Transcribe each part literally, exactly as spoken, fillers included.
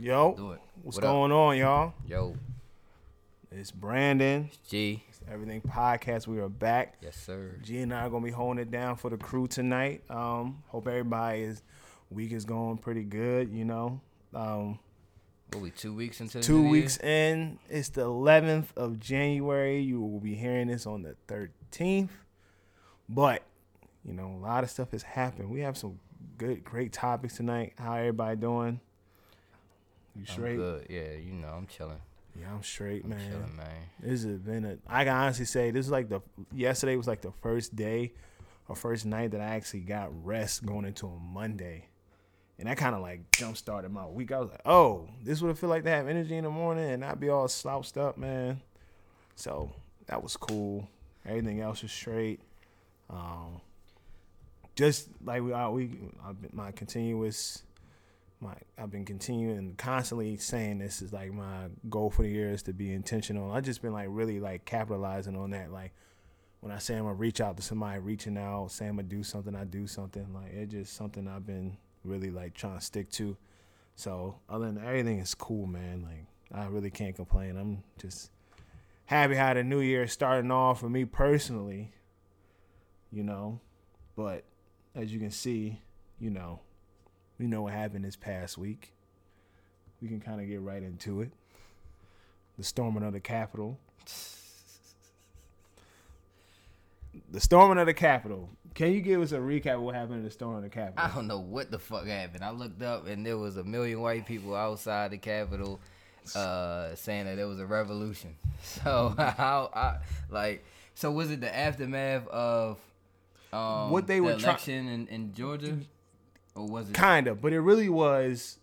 Yo, do it. What's what going up? on, y'all? Yo, it's Brandon. It's G. It's Everything Podcast. We are back. Yes, sir. G and I are gonna be holding it down for the crew tonight. Um, hope everybody's week is going pretty good. You know, um, what we two weeks into two the weeks year? in. It's the eleventh of January. You will be hearing this on the thirteenth, but you know, a lot of stuff has happened. We have some good, great topics tonight. How everybody doing? You straight? I'm good. Yeah, you know, I'm chilling. Yeah, I'm straight, I'm man. Chilling, man. This has been a. I can honestly say this is like the yesterday was like the first day, or first night that I actually got rest going into a Monday, and that kind of like jump started my week. I was like, oh, this would feel like to have energy in the morning and not be all slouched up, man. So that was cool. Everything else was straight. Um, just like we, I, we, I've been, my continuous. My, I've been continuing and constantly saying this is like my goal for the year is to be intentional. I've just been like really like capitalizing on that. Like when I say I'm gonna reach out to somebody, reaching out, saying I'm gonna do something, I do something. Like it's just something I've been really like trying to stick to. So other than everything is cool, man. Like I really can't complain. I'm just happy how the new year is starting off for me personally, you know. But as you can see, you know. We know what happened this past week. We can kind of get right into it. The storming of the Capitol. The storming of the Capitol. Can you give us a recap of what happened in the storming of the Capitol? I don't know what the fuck happened. I looked up and there was a million white people outside the Capitol uh, saying that there was a revolution. So how I, like, so was it the aftermath of um, what they the were election try- in, in Georgia? Or was it? Kind of, but it really was.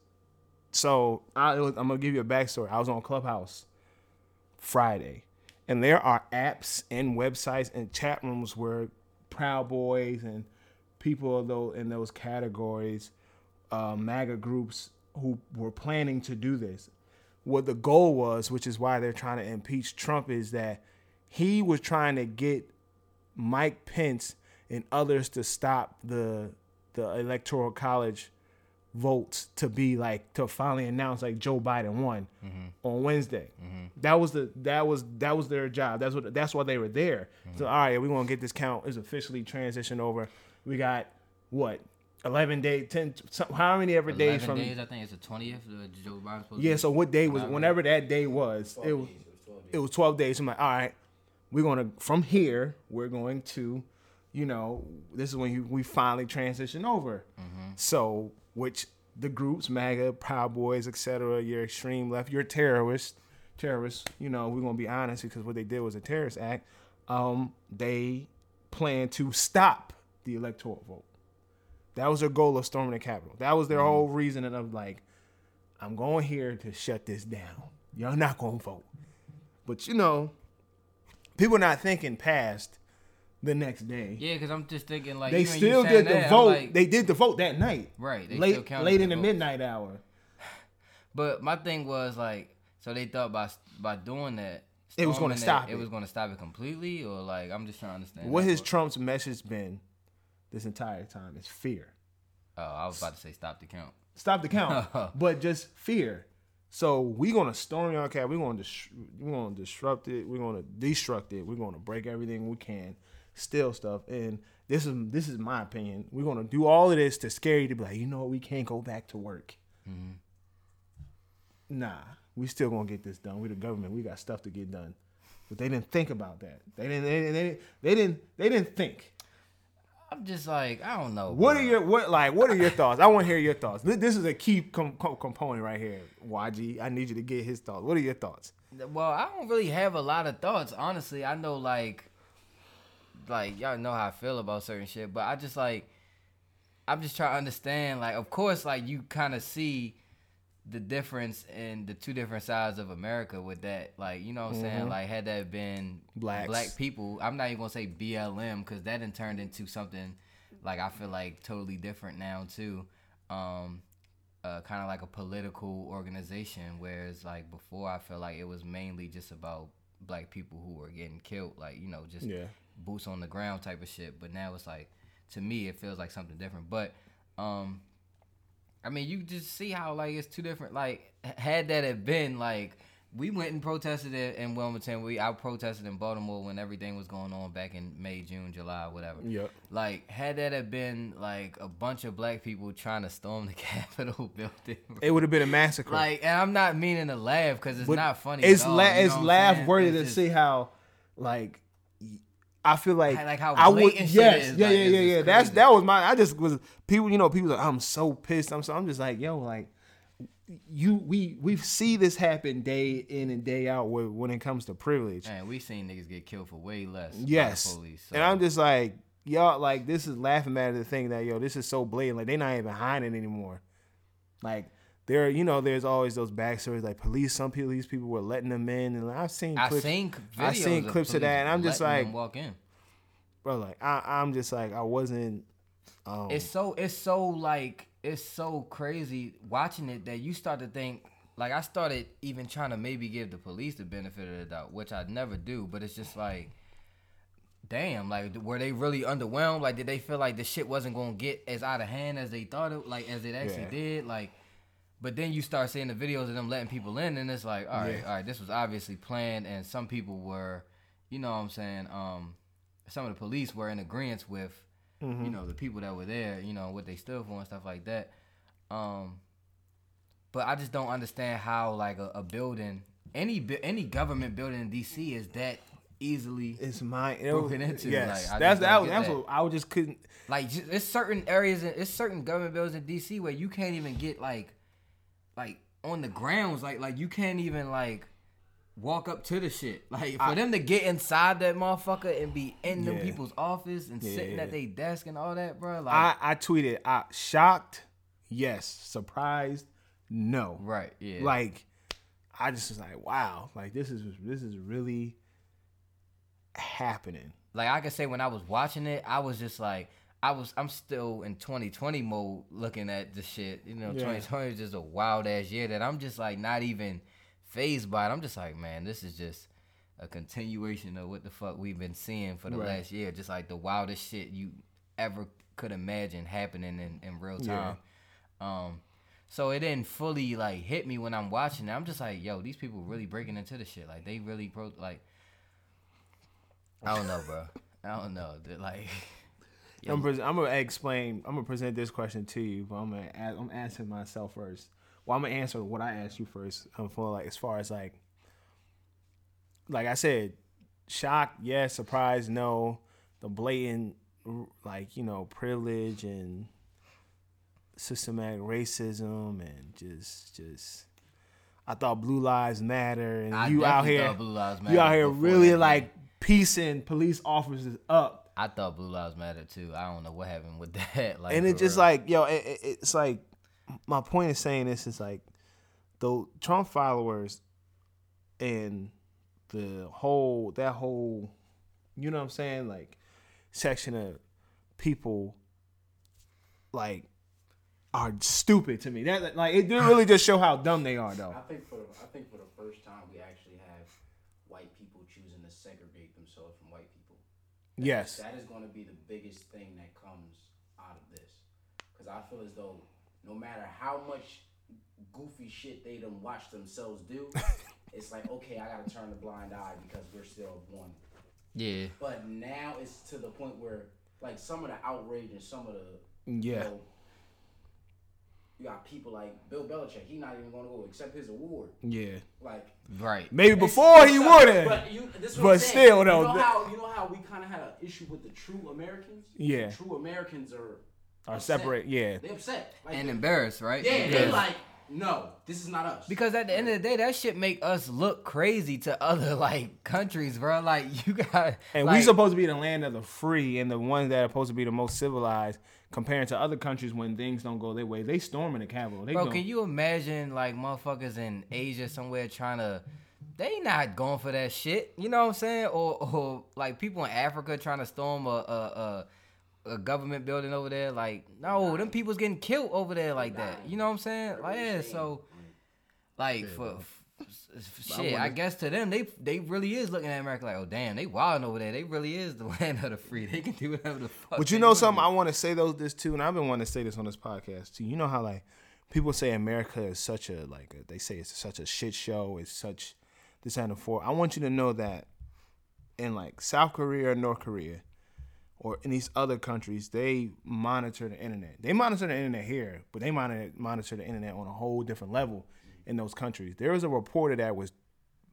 So I, it was, I'm going to give you a backstory. I was on Clubhouse Friday, and there are apps and websites and chat rooms where Proud Boys and people of those, in those categories, uh, MAGA groups who were planning to do this. What the goal was, which is why they're trying to impeach Trump, is that he was trying to get Mike Pence and others to stop the the electoral college votes to be like, to finally announce like Joe Biden won mm-hmm. on Wednesday. Mm-hmm. That was the, that was, that was their job. That's what, that's why they were there. Mm-hmm. So, all right, we're going to get this count is officially transitioned over. We got what? eleven days, ten, how many ever days from days, I think it's the twentieth. Joe Biden's supposed yeah. to so what day was, whenever that day was, it was, days, it was twelve days. I'm like, all right, we're going to, from here, we're going to, you know, this is when you, we finally transition over. Mm-hmm. So, which the groups, MAGA, Proud Boys, et cetera, your extreme left, your terrorist, terrorists, you know, we're going to be honest because what they did was a terrorist act. Um, they plan to stop the electoral vote. That was their goal of storming the Capitol. That was their mm-hmm. whole reasoning of like, I'm going here to shut this down. Y'all not going to vote. But, you know, people not thinking past the next day. Yeah, because I'm just thinking like they still did the vote. Like, they did the vote that night. Right. They late, still counted late in the votes. Midnight hour. But my thing was like, so they thought by by doing that, it was going to stop. It, it was going to stop it completely, or like I'm just trying to understand. What has Trump's message been this entire time? It's fear. Oh, I was about to say stop the count. Stop the count, but just fear. So we're gonna storm your cat. We're gonna dis- we're gonna disrupt it. We're gonna destruct it. We're gonna break everything we can. Steal stuff, and this is this is my opinion. We're gonna do all of this to scare you to be like, you know what, we can't go back to work. Mm-hmm. Nah, we still gonna get this done. We the government, we got stuff to get done. But they didn't think about that. They didn't. They, they, they didn't. They didn't think. I'm just like, I don't know. What bro. are your what like? What are your thoughts? I want to hear your thoughts. This is a key com- com- component right here, Y G. I need you to get his thoughts. What are your thoughts? Well, I don't really have a lot of thoughts, honestly. I know like. Like, y'all know how I feel about certain shit, but I just, like, I'm just trying to understand, like, of course, like, you kind of see the difference in the two different sides of America with that, like, you know what I'm mm-hmm. saying? Like, had that been Blacks. black people, I'm not even going to say B L M, because that then turned into something, like, I feel like totally different now, too. Um, uh, kind of like a political organization, whereas, like, before, I feel like it was mainly just about black people who were getting killed, like, you know, just... Yeah. Boots on the ground type of shit, but now it's like, to me, it feels like something different. But um, I mean, you just see how, like, it's two different, like, had that have been, like, we went and protested in Wilmington. We I protested in Baltimore when everything was going on back in May, June, July, whatever. Yep. Like, had that have been, like, a bunch of black people trying to storm the Capitol building, bro, it would have been a massacre. Like, and I'm not meaning to laugh because it's but not funny it's at all. La- it's laugh-worthy to just, see how, like, I feel like, like how I would. Yes, is, yeah, like, yeah, yeah, yeah. That's that was my. I just was people. You know, people like, I'm so pissed. I'm so. I'm just like, yo, like, you. We we see this happen day in and day out when when it comes to privilege. Man, we seen niggas get killed for way less. Yes, by the police, so. And I'm just like, y'all, like, this is laughing matter. The thing that yo, this is so blatant. Like, they not even hiding anymore. Like. There, you know, there's always those backstories like police. Some people, these people were letting them in, and I've seen, I've seen, I've seen clips of that, and I'm just like, walk in, bro. Like, I, I'm just like, I wasn't. Um, it's so, it's so like, it's so crazy watching it that you start to think. Like, I started even trying to maybe give the police the benefit of the doubt, which I never do, but it's just like, damn, like, were they really underwhelmed? Like, did they feel like the shit wasn't gonna get as out of hand as they thought it, like as it actually yeah. did, like. But then you start seeing the videos of them letting people in, and it's like, all right, yeah. all right, this was obviously planned, and some people were, you know what I'm saying, um, some of the police were in agreement with, mm-hmm. you know, the people that were there, you know, what they stood for and stuff like that. Um, but I just don't understand how, like, a, a building, any any government building in D C is that easily it's my broken into. Yes, like, that's that. That's what I just couldn't. Like, there's certain areas, in, it's certain government buildings in D C where you can't even get, like, like on the grounds, like like you can't even like walk up to the shit. Like for I, them to get inside that motherfucker and be in them yeah. people's office and yeah. sitting at their desk and all that, bro. Like I, I tweeted, I shocked, yes, surprised, no. Right. Yeah. Like I just was like, wow, like this is this is really happening. Like I can say when I was watching it, I was just like. I was, I'm still in twenty twenty mode looking at this shit. You know, yeah. twenty twenty is just a wild ass year that I'm just like not even phased by it. I'm just like, man, this is just a continuation of what the fuck we've been seeing for the right. last year. Just like the wildest shit you ever could imagine happening in, in real time. Yeah. Um, so it didn't fully like hit me when I'm watching it. I'm just like, yo, these people really breaking into the shit. Like they really, pro- like, I don't know, bro. I don't know. They're like... I'm, pres- I'm gonna explain. I'm gonna present this question to you, but I'm gonna ask, I'm asking myself first. Well, I'm gonna answer what I asked you first. Um, for like as far as like, like I said, shocked, yes, surprised, no. The blatant, like you know, privilege and systematic racism and just, just. I thought Blue Lives Matter and I you out here, Blue Lives Matter you out here really that, like piecing police officers up. I thought Blue Lives Matter too. I don't know what happened with that. Like, and it's just real. Like, yo, it, it, it's like, my point of saying this is like, the Trump followers and the whole, that whole, you know what I'm saying? Like, section of people, like, are stupid to me. That like, it didn't really just show how dumb they are, though. I think for the, I think for the first time, we actually have white people choosing to segregate themselves from white people. That, yes. That is going to be the biggest thing that comes out of this. Because I feel as though no matter how much goofy shit they done watch themselves do, it's like, okay, I got to turn the blind eye because we're still one. Yeah. But now it's to the point where, like, some of the outrage and some of the, yeah. you know, you got people like Bill Belichick. He not even going to go accept his award. Yeah. Like. Right. Maybe before he wouldn't. But, you, this but still, though. You know, th- how, you know how we kind of had an issue with the true Americans? Yeah. The true Americans are. Are upset. Separate, yeah. They're upset. Like, and embarrassed, right? Yeah, they're like, no, this is not us. Because at the end of the day, that shit make us look crazy to other, like, countries, bro. Like, you got. And like, we supposed to be the land of the free and the ones that are supposed to be the most civilized. Comparing to other countries when things don't go their way, they storming the Capitol. They Bro, don't. Can you imagine like motherfuckers in Asia somewhere trying to? They not going for that shit. You know what I'm saying? Or, or like people in Africa trying to storm a a, a a government building over there. Like no, them people's getting killed over there like that. You know what I'm saying? Like yeah, so like for. Shit, I guess to them, they they really is looking at America like, oh damn, they wilding over there. They really is the land of the free. They can do whatever the fuck. But you know something, I want to say those this too, and I've been wanting to say this on this podcast too. You know how like people say America is such a, like, a, they say it's such a shit show, it's such this and the four. I want you to know that in, like, South Korea or North Korea or in these other countries, they monitor the internet. They monitor the internet here, but they monitor, monitor the internet on a whole different level in those countries. There was a reporter that was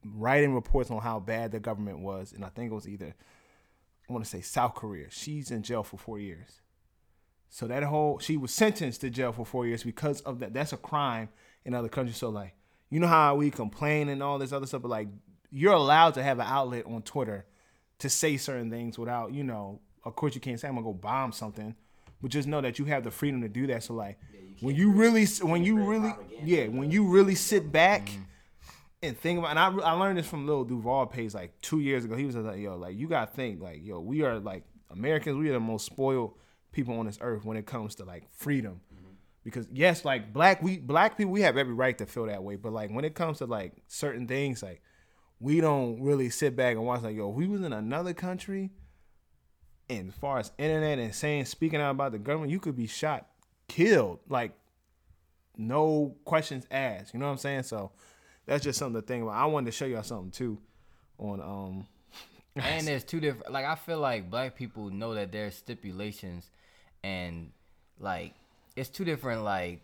writing reports on how bad the government was, and I think it was either, I want to say South Korea. She's in jail for four years. So that whole, she was sentenced to jail for four years because of that. That's a crime in other countries. So, like, you know how we complain and all this other stuff, but, like, you're allowed to have an outlet on Twitter to say certain things without, you know, of course you can't say I'm going to go bomb something, but just know that you have the freedom to do that. So, like, yeah, you when you really, when you really, yeah, when you really sit back mm-hmm. and think about, and I, I learned this from Lil Duval Page like two years ago. He was like, yo, like, you got to think, like, yo, we are, like, Americans, we are the most spoiled people on this earth when it comes to, like, freedom. Mm-hmm. Because, yes, like, black we black people, we have every right to feel that way. But, like, when it comes to, like, certain things, like, we don't really sit back and watch, like, yo, if we was in another country, and as far as internet and saying, speaking out about the government, you could be shot, killed, like, no questions asked. You know what I'm saying? So, that's just something to think about. I wanted to show y'all something too, on um. And there's two different. Like, I feel like black people know that there's stipulations, and, like, it's two different, like,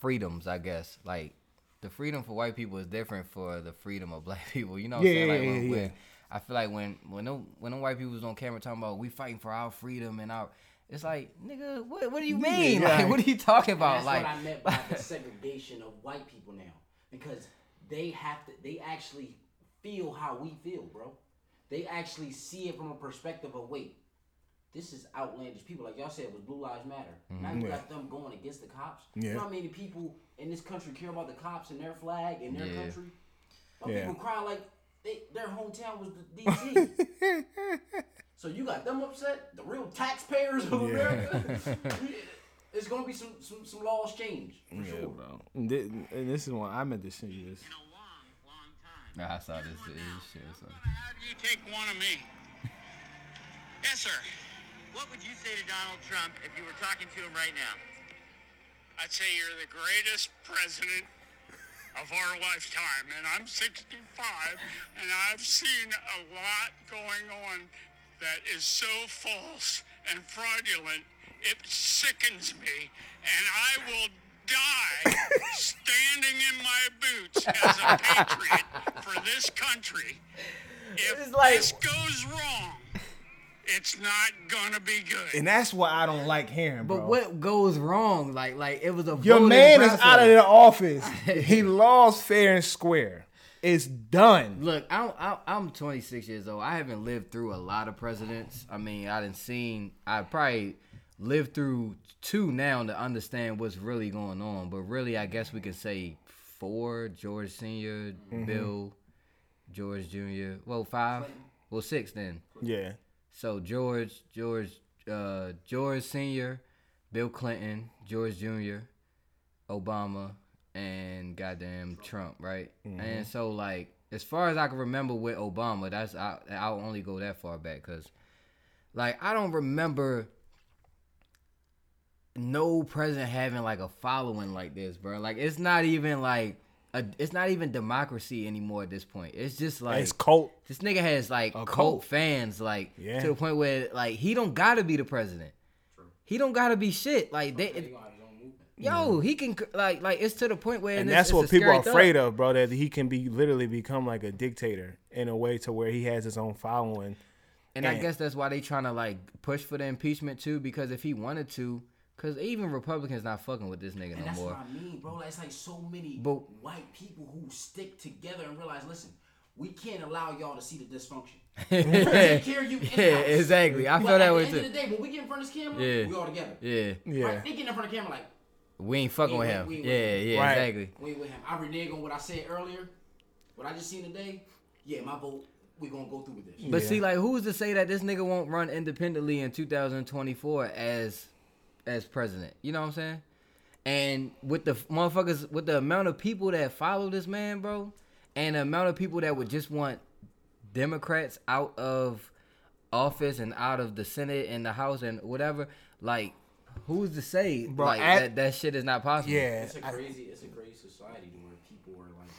freedoms, I guess. Like, the freedom for white people is different for the freedom of black people. You know what yeah, I'm saying? Yeah, like, when, yeah, yeah. When, I feel like when when no, when the white people was on camera talking about we fighting for our freedom and our. It's like, nigga, what what do you mean? Yeah. Like, what are you talking about? And that's like what I meant by the segregation of white people now. Because they have to, they actually feel how we feel, bro. They actually see it from a perspective of, wait, this is outlandish. People, like y'all said, was Blue Lives Matter. Mm-hmm. Now you got them going against the cops. Yeah. You know how many people in this country care about the cops and their flag and their yeah. country? Some yeah. people cry like they, their hometown was D C So you got them upset, the real taxpayers of yeah. America. There's gonna be some, some, some laws change. For yeah, sure. Bro. This, and this is why I meant to send you this. In a long, long time. Nah, I saw this. This shit. So. I'm gonna have you take one of me. Yes, sir. What would you say to Donald Trump if you were talking to him right now? I'd say you're the greatest president of our lifetime, and I'm sixty-five, and I've seen a lot going on that is so false and fraudulent. It sickens me, and I will die standing in my boots as a patriot for this country. If like, this goes wrong, it's not gonna be good. And that's what I don't like hearing, bro. But what goes wrong? Like, like it was a your man process. Is out of the office. He lost fair and square. It's done. Look, I'm, I'm twenty-six years old. I haven't lived through a lot of presidents. I mean, I done seen. I probably. Live through two now to understand what's really going on, but really, I guess we could say four: George Senior, mm-hmm. Bill, George Junior Well, five, well, six then. Yeah. So George, George, uh, George Senior, Bill Clinton, George Junior, Obama, and goddamn Trump, right? Mm-hmm. And so, like, as far as I can remember with Obama, that's I, I'll only go that far back because, like, I don't remember. No president having like a following like this, bro. Like it's not even like a, it's not even democracy anymore at this point. It's just like it's cult. This nigga has like cult, cult fans, like yeah. to the point where like he don't gotta be the president. True. He don't gotta be shit. Like they, it, yo, yeah. he can like like it's to the point where and this, that's what it's people are afraid thought. Of, bro. That he can be literally become like a dictator in a way to where he has his own following. And, and I guess that's why they trying to like push for the impeachment too, because if he wanted to. Cause even Republicans not fucking with this nigga and no that's more. That's what I mean, bro. It's like so many but, white people who stick together and realize, listen, we can't allow y'all to see the dysfunction. We take care of you. Yeah, exactly. I but feel that way too. At the end of the day, when we get in front of this camera, yeah. we all together. Yeah, yeah. Right? They get in front of the camera like we ain't fucking with him. With yeah, him. yeah, right. exactly. We ain't with him. I renege on what I said earlier. What I just seen today. Yeah, my vote. We gonna go through with this. But yeah. see, like, who's to say that this nigga won't run independently in two thousand twenty-four as? As president, you know what I'm saying? And with the motherfuckers, with the amount of people that follow this man, bro, and the amount of people that would just want Democrats out of office and out of the Senate and the House and whatever, like, who's to say, bro, like, at, that, that shit is not possible? Yeah, it's a crazy, I, it's a crazy society where people are like,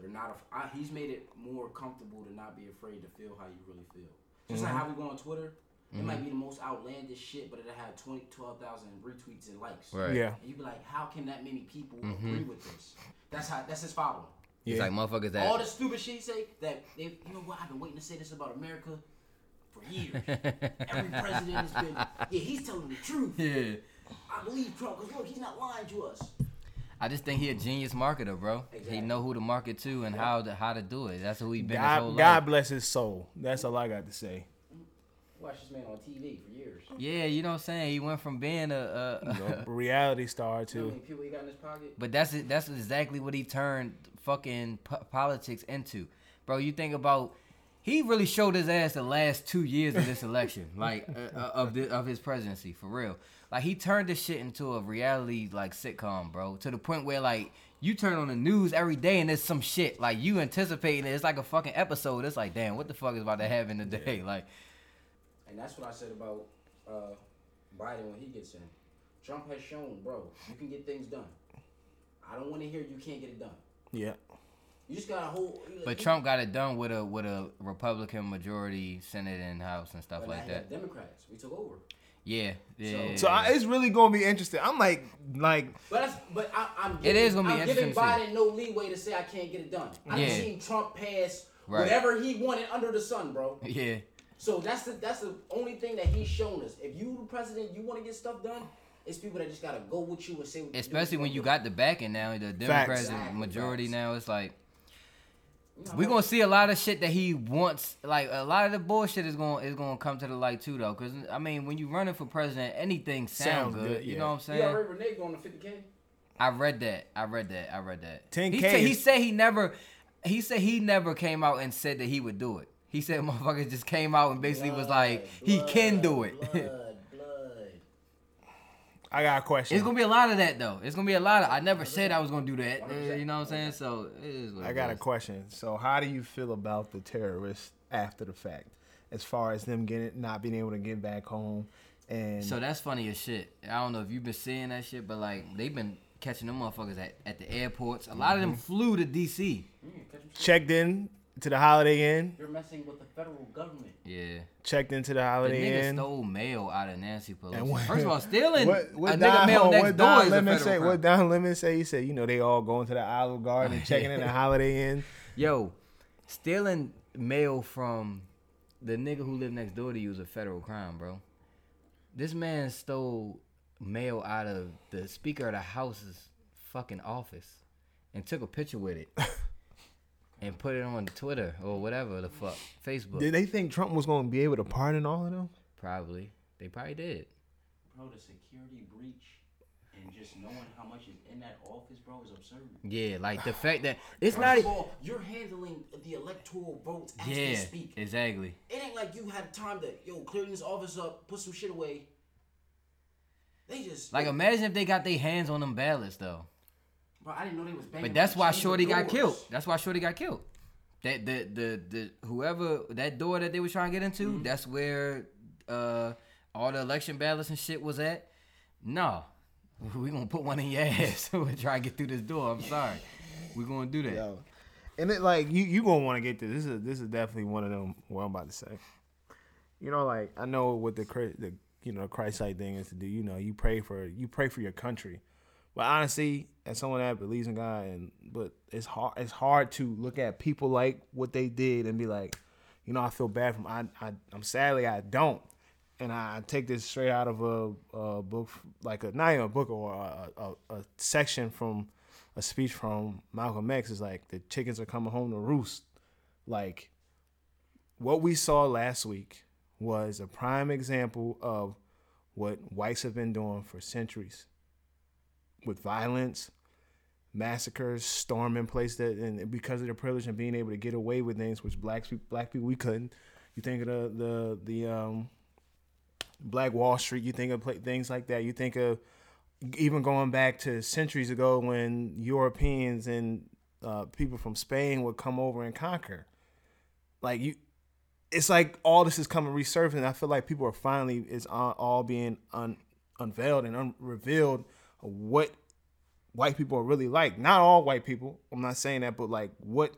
they're not. I, he's made it more comfortable to not be afraid to feel how you really feel. Just mm-hmm. like how we go on Twitter. It mm-hmm. might be the most outlandish shit, but it'll have twenty, twelve thousand retweets and likes. Right. Yeah. And you be like, how can that many people mm-hmm. agree with this? That's how. That's his following. Yeah. It's like motherfuckers that all the stupid shit he say that if you know what I've been waiting to say this about America for years. Every president has been yeah he's telling the truth. Yeah. I believe Trump because look he's not lying to us. I just think he a genius marketer, bro. Exactly. He know who to market to and yeah. how to how to do it. That's who he been. God, his whole life. God bless his soul. That's all I got to say. Watch this man on T V for years. Yeah, you know what I'm saying? He went from being a, a, a, a reality star to... You know how many people he got in his pocket? But that's that's exactly what he turned fucking po- politics into. Bro, you think about... He really showed his ass the last two years of this election. Like, uh, of the, of his presidency, for real. Like, he turned this shit into a reality, like, sitcom, bro. To the point where, like, you turn on the news every day and there's some shit. Like, you anticipating it. It's like a fucking episode. It's like, damn, what the fuck is about to happen today? Yeah. Like... And that's what I said about uh, Biden when he gets in. Trump has shown, bro, you can get things done. I don't want to hear you can't get it done. Yeah. You just got a whole... But like, Trump got it done with a with a Republican majority, Senate and House and stuff but like that. Democrats, we took over. Yeah. yeah so yeah. so I, it's really going to be interesting. I'm like... like. But, that's, but I, I'm giving, it is gonna be I'm giving Biden no leeway to say I can't get it done. I've yeah. seen Trump pass right. whatever he wanted under the sun, bro. Yeah. So that's the that's the only thing that he's shown us. If you the president, you want to get stuff done, it's people that just gotta go with you and say what. Especially when you got the backing now, the Democrats and majority now, it's like we're gonna see a lot of shit that he wants. Like a lot of the bullshit is gonna is gonna come to the light too, though. Cause I mean, when you running for president, anything sounds good. You know what I'm saying? You already reneged on the fifty K. I read that. I read that. I read that. ten K. He, t- he said he never. He said he never came out and said that he would do it. He said motherfuckers just came out and basically blood, was like, he blood, can do it. Blood, blood. I got a question. It's going to be a lot of that, though. It's going to be a lot of, I never said I was going to do that. Uh, you know what I'm saying? So, it is what I it got is. A question. So, how do you feel about the terrorists after the fact? As far as them getting not being able to get back home? And so, that's funny as shit. I don't know if you've been seeing that shit, but like, they've been catching them motherfuckers at, at the airports. A lot mm-hmm. of them flew to D C Mm, checked in. To the Holiday Inn. You're messing with the federal government. Yeah. Checked into the Holiday the nigga Inn. Nigga stole mail out of Nancy Pelosi. What, First of all, stealing what, what a Don, nigga mail next door is a federal say, crime. What Don Lemon say? He said, you know, they all going to the Olive Garden and checking in the Holiday Inn. Yo, stealing mail from the nigga who lived next door to you is a federal crime, bro. This man stole mail out of the Speaker of the House's fucking office and took a picture with it. And put it on Twitter or whatever the fuck, Facebook. Did they think Trump was going to be able to pardon all of them? Probably. They probably did. Bro, the security breach and just knowing how much is in that office, bro, is absurd. Yeah, like the fact that it's not... First of all, you're handling the electoral votes as yeah, they speak. Exactly. It ain't like you had time to, yo, clear this office up, put some shit away. They just... Like, yo, imagine if they got their hands on them ballots, though. Bro, I didn't know they was banging. But that's why Shorty got killed. That's why Shorty got killed. That the the the whoever that door that they were trying to get into, mm-hmm. that's where uh, all the election ballots and shit was at. No, we gonna put one in your ass. We're trying to get through this door. I'm sorry, we gonna do that. Yo. And it like you you gonna want to get through. This is this is definitely one of them. What I'm about to say. You know, like I know what the the you know Christ-like thing is to do. You know, you pray for you pray for your country. But honestly, as someone that believes in God, and but it's hard. It's hard to look at people like what they did and be like, you know, I feel bad for them. I, I, I'm sadly I don't, and I take this straight out of a, a book, like a not even a book or a, a, a section from a speech from Malcolm X. Is like the chickens are coming home to roost. Like what we saw last week was a prime example of what whites have been doing for centuries. With violence, massacres, storming place that, and because of their privilege and being able to get away with things, which blacks, black people, we couldn't. You think of the the the um, Black Wall Street. You think of things like that. You think of even going back to centuries ago when Europeans and uh, people from Spain would come over and conquer. Like you, it's like all this is coming resurfacing. I feel like people are finally it's all being un, unveiled and un- revealed what white people are really like. Not all white people, I'm not saying that, but like what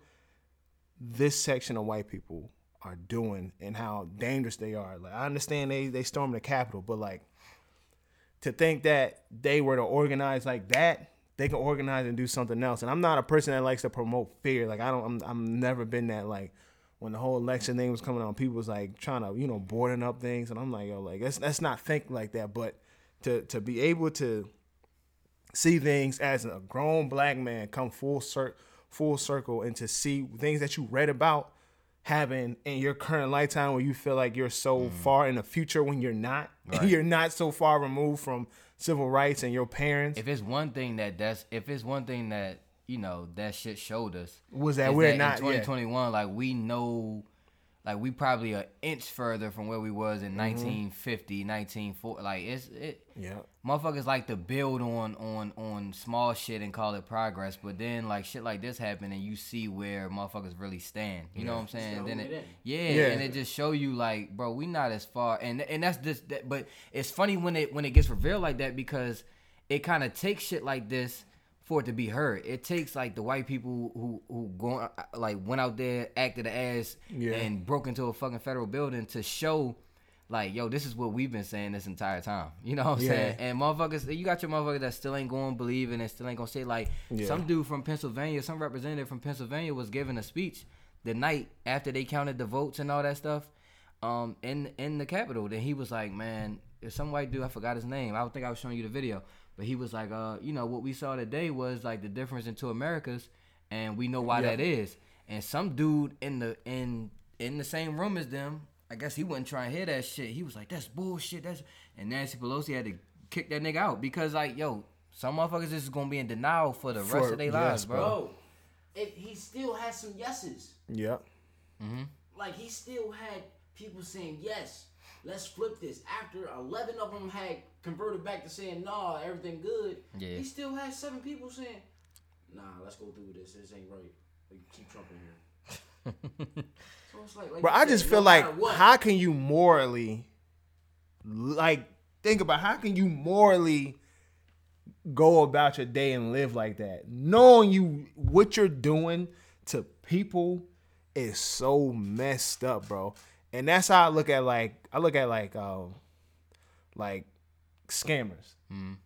this section of white people are doing and how dangerous they are. Like, I understand they, they stormed the Capitol, but like to think that they were to organize like that, they can organize and do something else. And I'm not a person that likes to promote fear. Like I don't, I'm, I've never been that. Like when the whole election thing was coming on, people was like trying to, you know, boarding up things. And I'm like, yo, like that's, that's not think like that. But to, to be able to see things as a grown black man come full circle, full circle, and to see things that you read about having in your current lifetime where you feel like you're so mm. far in the future when you're not, right. You're not so far removed from civil rights and your parents. If it's one thing that that's, if it's one thing that, you know, that shit showed us was that we're that not in twenty twenty-one, yeah. Like we know, like we probably an inch further from where we was in mm-hmm. nineteen fifty, nineteen forty. Like it's, it, yeah. Motherfuckers like to build on, on, on small shit and call it progress. But then like shit like this happen and you see where motherfuckers really stand. You yeah. know what I'm saying? And then it, it yeah, yeah. And it just show you like, bro, we not as far. And, and that's just, that, but it's funny when it, when it gets revealed like that, because it kind of takes shit like this for it to be heard. It takes like the white people who who go, like went out there, acted ass, yeah. and broke into a fucking federal building to show, like, yo, this is what we've been saying this entire time. You know what I'm yeah. saying? And motherfuckers, you got your motherfuckers that still ain't going to believe and still ain't going to say, like, yeah. some dude from Pennsylvania, some representative from Pennsylvania was giving a speech the night after they counted the votes and all that stuff um, in, in the Capitol. Then he was like, man, there's some white dude, I forgot his name. I don't think I was showing you the video. But he was like, uh, you know, what we saw today was like the difference in two Americas, and we know why yep. that is. And some dude in the in in the same room as them, I guess he wasn't trying to hear that shit. He was like, that's bullshit. That's and Nancy Pelosi had to kick that nigga out because like, yo, some motherfuckers is gonna be in denial for the for, rest of their yes, lives, bro. bro. If he still has some yeses. Yep. Mm-hmm. Like he still had people saying yes. Let's flip this. After eleven of them had converted back to saying, nah, everything good, yeah. he still had seven people saying, nah, let's go through this. This ain't right. Like, keep Trump in here. So it's like, like but I said, just feel no like, what, how can you morally, like, think about how can you morally go about your day and live like that? Knowing you what you're doing to people is so messed up, bro. And that's how I look at like I look at like um, like scammers. Mm.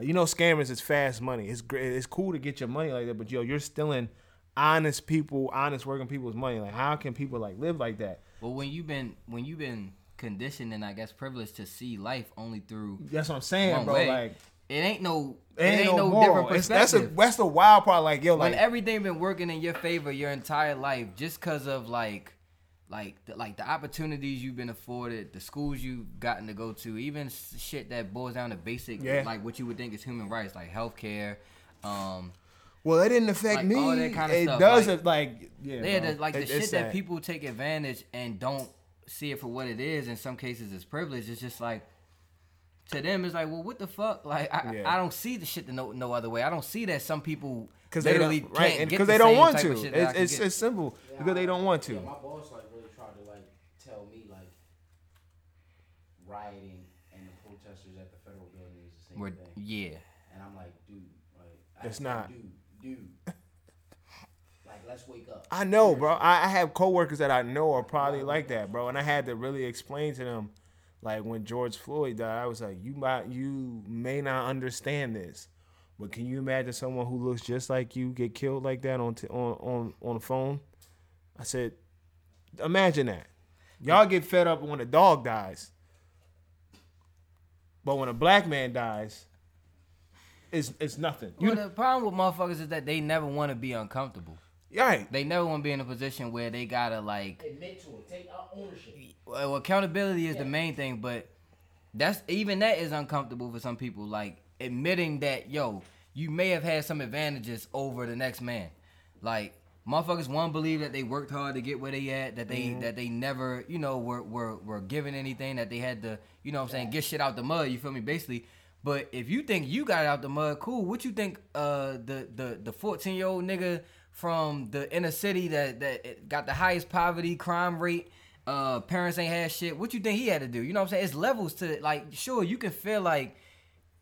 You know, scammers is fast money. It's it's cool to get your money like that, but yo, you're stealing honest people, honest working people's money. Like, how can people like live like that? Well, when you've been when you've been conditioned and I guess privileged to see life only through that's what I'm saying, bro. Way, like it ain't no it ain't, ain't no, no different perspective. It's, that's a that's the wild part. Like yo, like when everything been working in your favor your entire life, just cause of like. Like the, like the opportunities you've been afforded, the schools you've gotten to go to, even shit that boils down to basic, yeah. like what you would think is human rights, like healthcare. Um, well, that didn't affect like me. All that kind of it stuff. does, like, like yeah, yeah the, like it, the shit sad. that people take advantage and don't see it for what it is. In some cases, it's privilege. It's just like to them, it's like, well, what the fuck? Like I, yeah. I, I don't see the shit the no no other way. I don't see that some people because they don't right and because the they don't want to. It's it's, it's simple yeah, because I, they don't want to. Yeah, my boss like. Rioting and the protesters at the federal building is the same We're, thing. Yeah. And I'm like, dude, like, it's not. Dude, dude. Like, let's wake up. I know, bro. I, I have coworkers that I know are probably yeah. like that, bro. And I had to really explain to them, like, when George Floyd died, I was like, you might, you may not understand this, but can you imagine someone who looks just like you get killed like that on t- on on on the phone? I said, imagine that. Y'all get fed up when a dog dies. But when a black man dies, it's it's nothing. You well, the problem with motherfuckers is that they never want to be uncomfortable. Right. They never want to be in a position where they got to, like... Admit to it. Take ownership. Well, accountability is yeah. the main thing, but that's even that is uncomfortable for some people. Like, admitting that, yo, you may have had some advantages over the next man. Like... Motherfuckers, one, believe that they worked hard to get where they at, that they mm-hmm. that they never, you know, were, were were given anything, that they had to, you know what I'm saying, get shit out the mud, you feel me, basically. But if you think you got it out the mud, cool. What you think uh, the, the, the fourteen-year-old nigga from the inner city that, that got the highest poverty, crime rate, uh, parents ain't had shit. What you think he had to do? You know what I'm saying? It's levels to, like, sure, you can feel like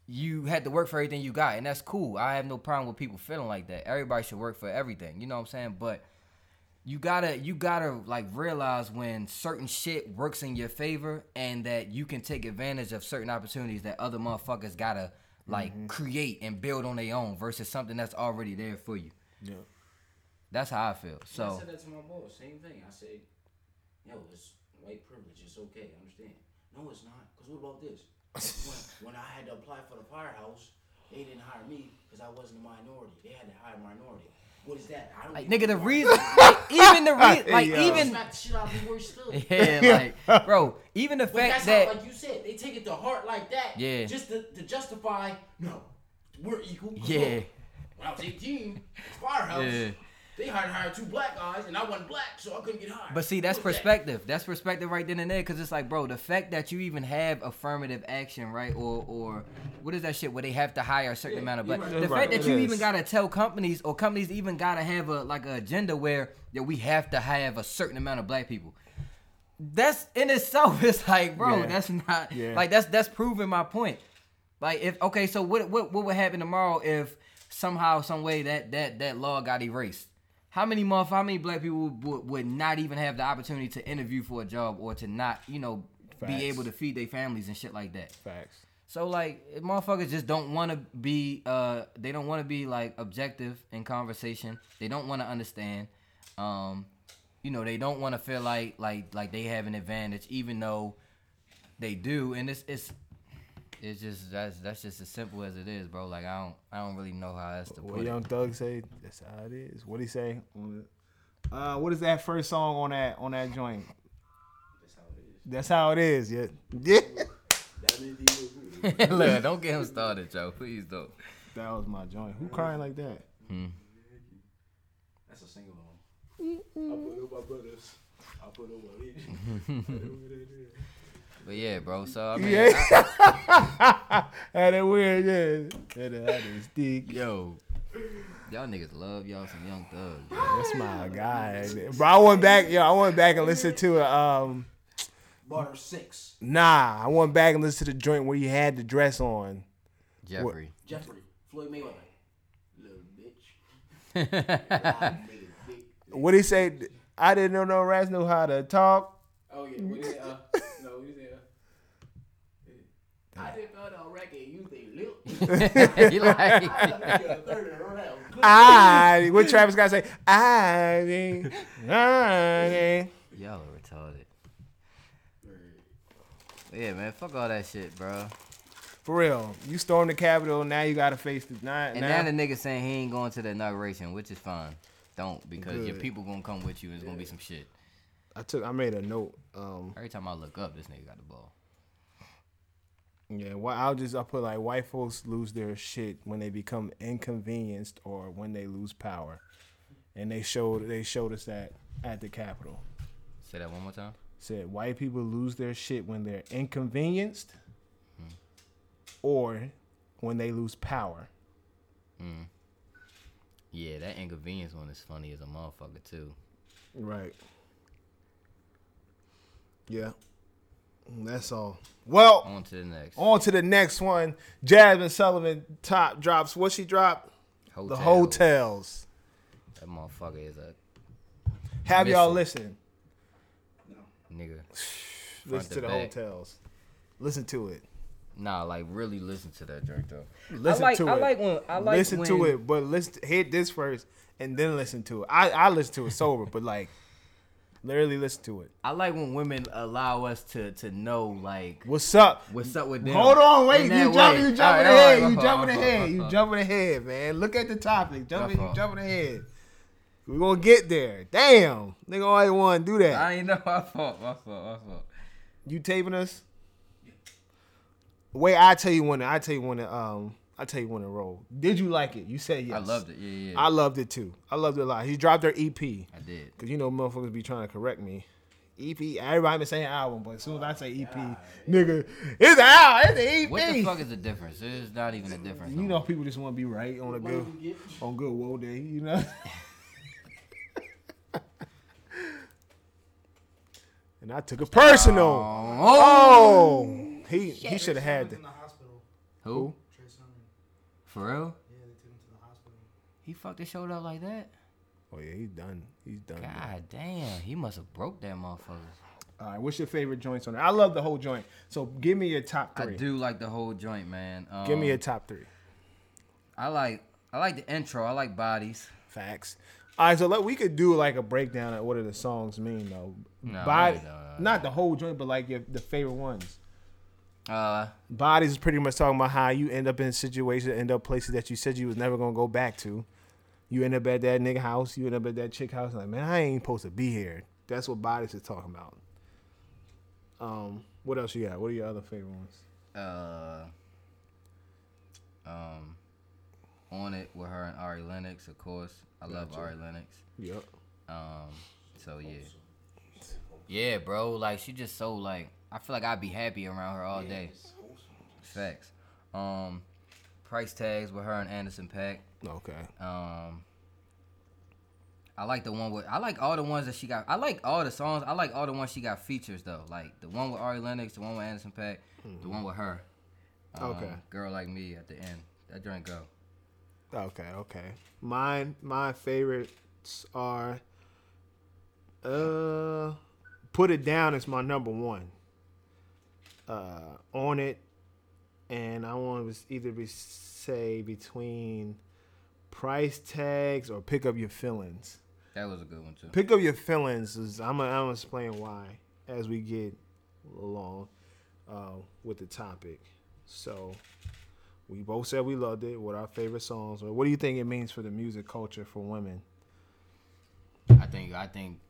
you had to work for everything you got, and that's cool. I have no problem with people feeling like that. Everybody should work for everything. You know what I'm saying? But you gotta, you gotta like realize when certain shit works in your favor, and that you can take advantage of certain opportunities that other motherfuckers gotta like mm-hmm. create and build on their own versus something that's already there for you. Yeah, that's how I feel. So I said that to my boss. Same thing. I said, "Yo, it's white privilege. It's okay. I understand." No, it's not. Cause what about this? When, when I had to apply for the firehouse, they didn't hire me because I wasn't a minority. They had to hire a minority. What is that? I don't like, nigga, the reason, like, even the reason, like, yeah. even. Shit out be worse still. Yeah, like, bro, even the but fact that's that. How, like you said, they take it to heart like that. Yeah. Just to, to justify, no, we're equal. Yeah. Look, when I was eighteen, firehouse. Yeah. They hired hired two black guys, and I wasn't black, so I couldn't get hired. But see, that's perspective. That? That's perspective right then and there, because it's like, bro, the fact that you even have affirmative action, right, or or what is that shit where they have to hire a certain yeah, amount of black. Right, the fact right, that you is. even gotta tell companies, or companies even gotta have a like an agenda where yeah, we have to have a certain amount of black people. That's in itself, it's like, bro, yeah. that's not yeah. like that's that's proving my point. Like, if okay, so what what what would happen tomorrow if somehow, some way that that that law got erased? How many motherf- how many black people would, would not even have the opportunity to interview for a job or to not, you know, Facts. be able to feed their families and shit like that? Facts. So, like, motherfuckers just don't want to be, uh, they don't want to be, like, objective in conversation. They don't want to understand. Um, you know, they don't want to feel like, like, like they have an advantage, even though they do. And it's, it's, it's just, that's, that's just as simple as it is, bro. Like, I don't, I don't really know how that's to put it. What Young Thug say? That's how it is. What he say? Uh, what is that first song on that, on that joint? That's how it is. That's how it is. Yeah. Yeah. Look, don't get him started, yo. Please don't. That was my joint. Who crying like that? Hmm. That's a single one. Mm-hmm. I put over my brothers. I put over it. I put over it. But yeah, bro. So I mean, yeah. I, that is weird. Yeah. That is stick. Yo. Y'all niggas love y'all some Young Thug. Bro. That's my guy. Bro, I went back. Yo, I went back and listened to um. Butter six. Nah, I went back and listened to the joint where he had the dress on. Jeffrey. What? Jeffrey. Floyd Mayweather. Little bitch. What he say? I didn't know no rats knew how to talk. Oh yeah. What he say? Uh, no. What he say? I didn't know no record you think little. You like I what Travis gotta say? I didn't. I didn't. Y'all are retarded. Yeah, man, fuck all that shit, bro. For real, you stormed the Capitol. Now you gotta face the night. And now, now the nigga saying he ain't going to the inauguration, which is fine. Don't because Good. your people gonna come with you. And it's yeah. gonna be some shit. I took. I made a note. Um, Every time I look up, this nigga got the ball. Yeah, well, I'll just I put like white folks lose their shit when they become inconvenienced or when they lose power, and they showed they showed us that at the Capitol. Say that one more time. Said white people lose their shit when they're inconvenienced, mm. or when they lose power. Mm. Yeah, that inconvenience one is funny as a motherfucker too. Right. Yeah. That's all. Well, on to the next. On to the next one. Jazmine Sullivan top drops. What she dropped? Heaux Tales. The Heaux Tales. That motherfucker is a. Have missile. Y'all listened? No, nigga. Listen to the Heaux Tales. Listen to it. Nah, like really listen to that joint though. Listen I like, to I it. Like when, I like listen when... to it, but listen. Hit this first and then listen to it. I I listen to it sober, but like. Literally listen to it. I like when women allow us to to know, like... What's up? What's up with them? Hold on, wait. You jumping you jumping ahead. You jumping ahead. You jumping ahead, man. Look at the topic. Jumping, you jumping ahead. We're going to get there. Damn. Nigga always want to do that. I ain't know. My fault. My fault. My fault. You taping us? Wait, I tell you when to, I tell you when to, um, I tell you when to roll. Did you like it? You said yes. I loved it. Yeah, yeah. yeah. I loved it too. I loved it a lot. He dropped their E P. I did. Cause you know motherfuckers be trying to correct me. E P. Everybody been saying album, but as soon as oh, I say E P, God, nigga, yeah. it's an album. It's an E P. What the fuck is the difference? There's not even a difference. You know, people just want to be right on a good on good woe day. You know. and I took it personal. Oh, oh. he Shit. he should have had that. Who? For real? Yeah, they took him to the hospital. He fucked his shoulder up like that? Oh yeah, he's done. He's done. God man. damn, he must have broke that motherfucker. All right, what's your favorite joints on there? I love the whole joint. So give me your top three. I do like the whole joint, man. Um, give me your top three. I like I like the intro. I like Bodies. Facts. All right, so let, we could do like a breakdown of what do the songs mean though. No, Body, no, no, no, not the whole joint, but like your, the favorite ones. Uh, Bodies is pretty much talking about how you end up in situations, end up places that you said you was never gonna go back to. You end up at that nigga house, you end up at that chick house. Like, man, I ain't supposed to be here. That's what Bodies is talking about. Um, what else you got? What are your other favorite ones? Uh, um, On It with her and Ari Lennox, of course. I gotcha. love Ari Lennox. Yep. Um, so yeah, yeah, bro. Like she just so like. I feel like I'd be happy around her all day. Yes. Facts. Um, Price Tags with her and Anderson .Paak. Okay. Um, I like the one with. I like all the ones that she got. I like all the songs. I like all the ones she got features though. Like the one with Ari Lennox, the one with Anderson .Paak, mm-hmm. the one with her. Um, okay. Girl Like Me at the end. That joint go. Okay. Okay. Mine. My favorites are. Uh, Put It Down is my number one. Uh, on It, and I want to either be say between Price Tags or Pick Up Your Feelings. That was a good one too. Pick Up Your Feelings is I'm gonna, I'm gonna explain why as we get along uh, with the topic. So we both said we loved it. What our favorite songs? What do you think it means for the music culture for women? I think I think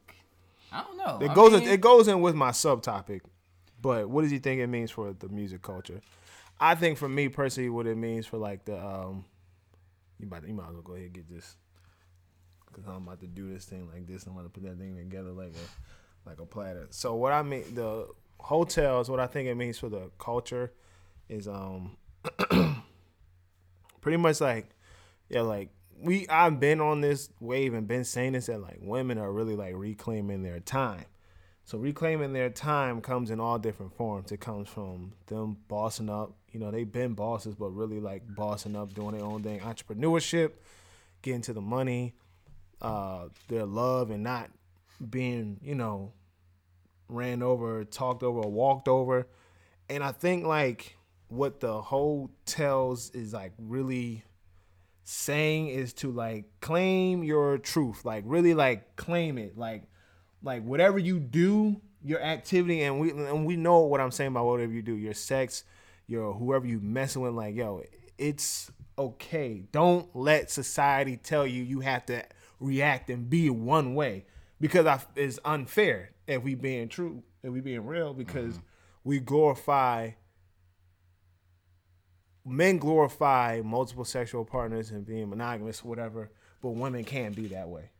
I don't know. It goes I mean, it goes in with my subtopic. But what does you think it means for the music culture? I think for me personally, what it means for like the um, you about to, you might as well go ahead and get this, because I'm about to do this thing like this. I'm about to put that thing together like a like a platter. So what I mean, the Heaux Tales, what I think it means for the culture is um, pretty much like yeah, like we I've been on this wave and been saying this that like women are really like reclaiming their time. So reclaiming their time comes in all different forms. It comes from them bossing up. You know, they've been bosses, but really like bossing up, doing their own thing. Entrepreneurship, getting to the money, uh, their love and not being, you know, ran over, talked over, or walked over. And I think like what the Heaux Tales is like really saying is to like claim your truth. Like really like claim it. Like Like whatever you do, your activity, and we and we know what I'm saying about whatever you do, your sex, your whoever you messing with, like yo, it's okay. Don't let society tell you you have to react and be one way, because I, it's unfair if we being true, if we being real, because mm-hmm. we glorify men glorify multiple sexual partners and being monogamous, whatever, but women can't be that way,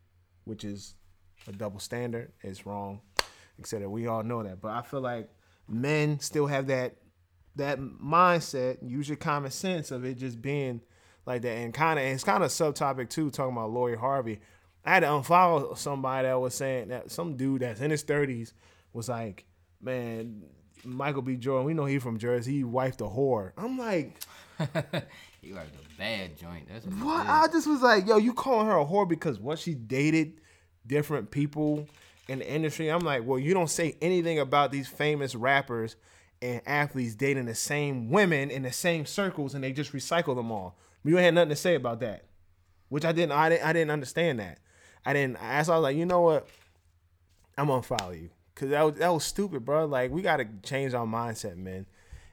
which is a double standard, it's wrong, et cetera. We all know that, but I feel like men still have that that mindset. Use your common sense of it just being like that, and kind of it's kind of subtopic too. Talking about Lori Harvey, I had to unfollow somebody that was saying that some dude that's in his thirties was like, man, Michael B. Jordan. We know he from Jersey. He wifed a whore. I'm like, you are the bad joint. That's what, what? I just was like, yo, you calling her a whore because what she dated different people in the industry. I'm like, well, you don't say anything about these famous rappers and athletes dating the same women in the same circles, and they just recycle them all. You had nothing to say about that, which I didn't. I didn't. I didn't understand that. I didn't. I, so I was like, you know what? I'm gonna follow you, cause that was that was stupid, bro. Like we gotta change our mindset, man.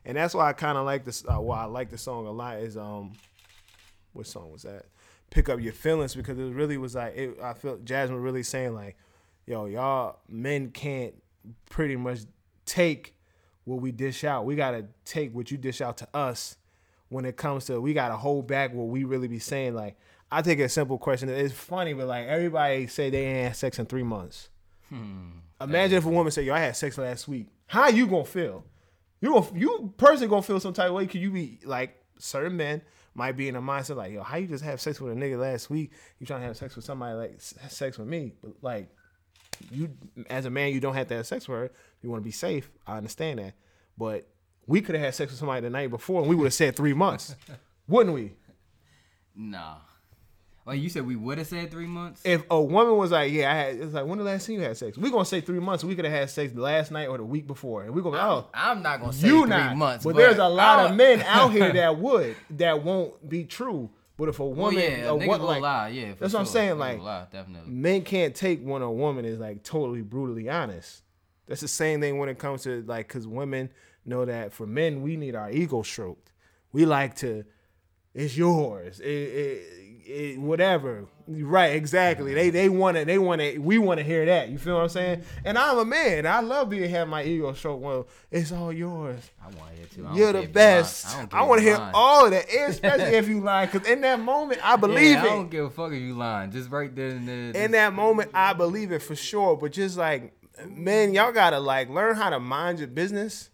And that's why I kind of like this. Uh, why I like the song a lot is um, what song was that? Pick Up Your Feelings, because it really was like it, I feel Jazmine really saying like, yo, y'all men can't pretty much take what we dish out. We gotta take what you dish out to us when it comes to, we gotta hold back what we really be saying. Like I take a simple question. It's funny, but like everybody say they ain't had sex in three months. Hmm. Imagine if a woman said, yo, I had sex last week. How you gonna feel? You gonna, you personally gonna feel some type of way. Could you be like certain men might be in a mindset like, yo, how you just have sex with a nigga last week? You trying to have sex with somebody like sex with me? But like, you as a man, you don't have to have sex with her. You want to be safe. I understand that. But we could have had sex with somebody the night before and we would have said three months. Wouldn't we? Nah. Like you said, we would have said three months? If a woman was like, yeah, I had, it's like, when the last time you had sex? We're going to say three months. We could have had sex last night or the week before. And we're going to go, oh. I'm not going to say three not. months. But, but there's a lot I'll... of men out here that would, that won't be true. But if a woman. Well, yeah, a nigga what, will like, lie. Yeah, that's sure. what I'm saying. Like, lie, men can't take when a woman is like totally brutally honest. That's the same thing when it comes to like, because women know that for men, we need our ego stroked. We like to, it's yours. It, it It, whatever, right? Exactly. They they want to. They want to. We want to hear that. You feel what I'm saying? And I'm a man. I love being have my ego show. Well, it's all yours. I want to hear too. You're the best. I, I want to hear lying. all of that, especially if you lie. Because in that moment, I believe yeah, it. I don't give a fuck if you lying. Just right there and there. Just... In that moment, I believe it for sure. But just like, man, y'all gotta like learn how to mind your business.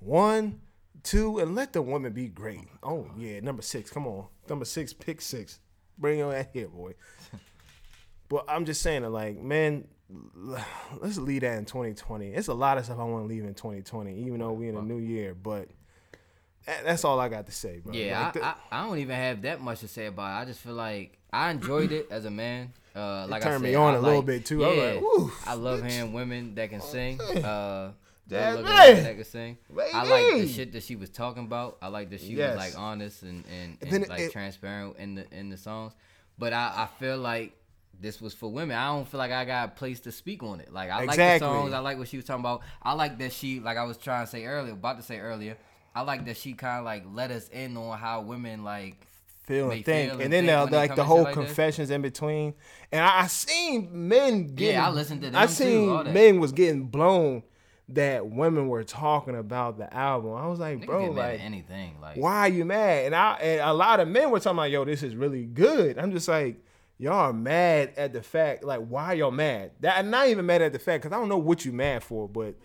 One, two, and let the woman be great. Oh yeah, number six. Come on, number six. Pick six. Bring your ass here, boy. But I'm just saying that, like, man, let's leave that in twenty twenty. It's a lot of stuff I want to leave in twenty twenty, even though we in a new year. But that's all I got to say, bro. Yeah, like the- I, I, I don't even have that much to say about it. I just feel like I enjoyed it as a man. Uh, like it turned I said, me on I a like, little bit, too. Yeah, I, like, Woo, I love hearing women that can sing. Uh, I love women that can sing. Lady. I like the shit that she was talking about. I like that she yes. was like honest and, and, and, and like it, transparent in the in the songs. But I, I feel like this was for women. I don't feel like I got a place to speak on it. Like I exactly. like the songs. I like what she was talking about. I like that she like I was trying to say earlier, about to say earlier. I like that she kind of like let us in on how women like. Feel and think, feel and, and then think the, like the whole like confessions this. in between, and I, I seen men getting. Yeah, I listened to them I seen too, all that. men was getting blown that women were talking about the album. I was like, Niggas bro, like anything, like why are you mad? And I and a lot of men were talking about, yo, this is really good. I'm just like, y'all are mad at the fact, like why y'all mad? That I'm not even mad at the fact because I don't know what you mad for, but.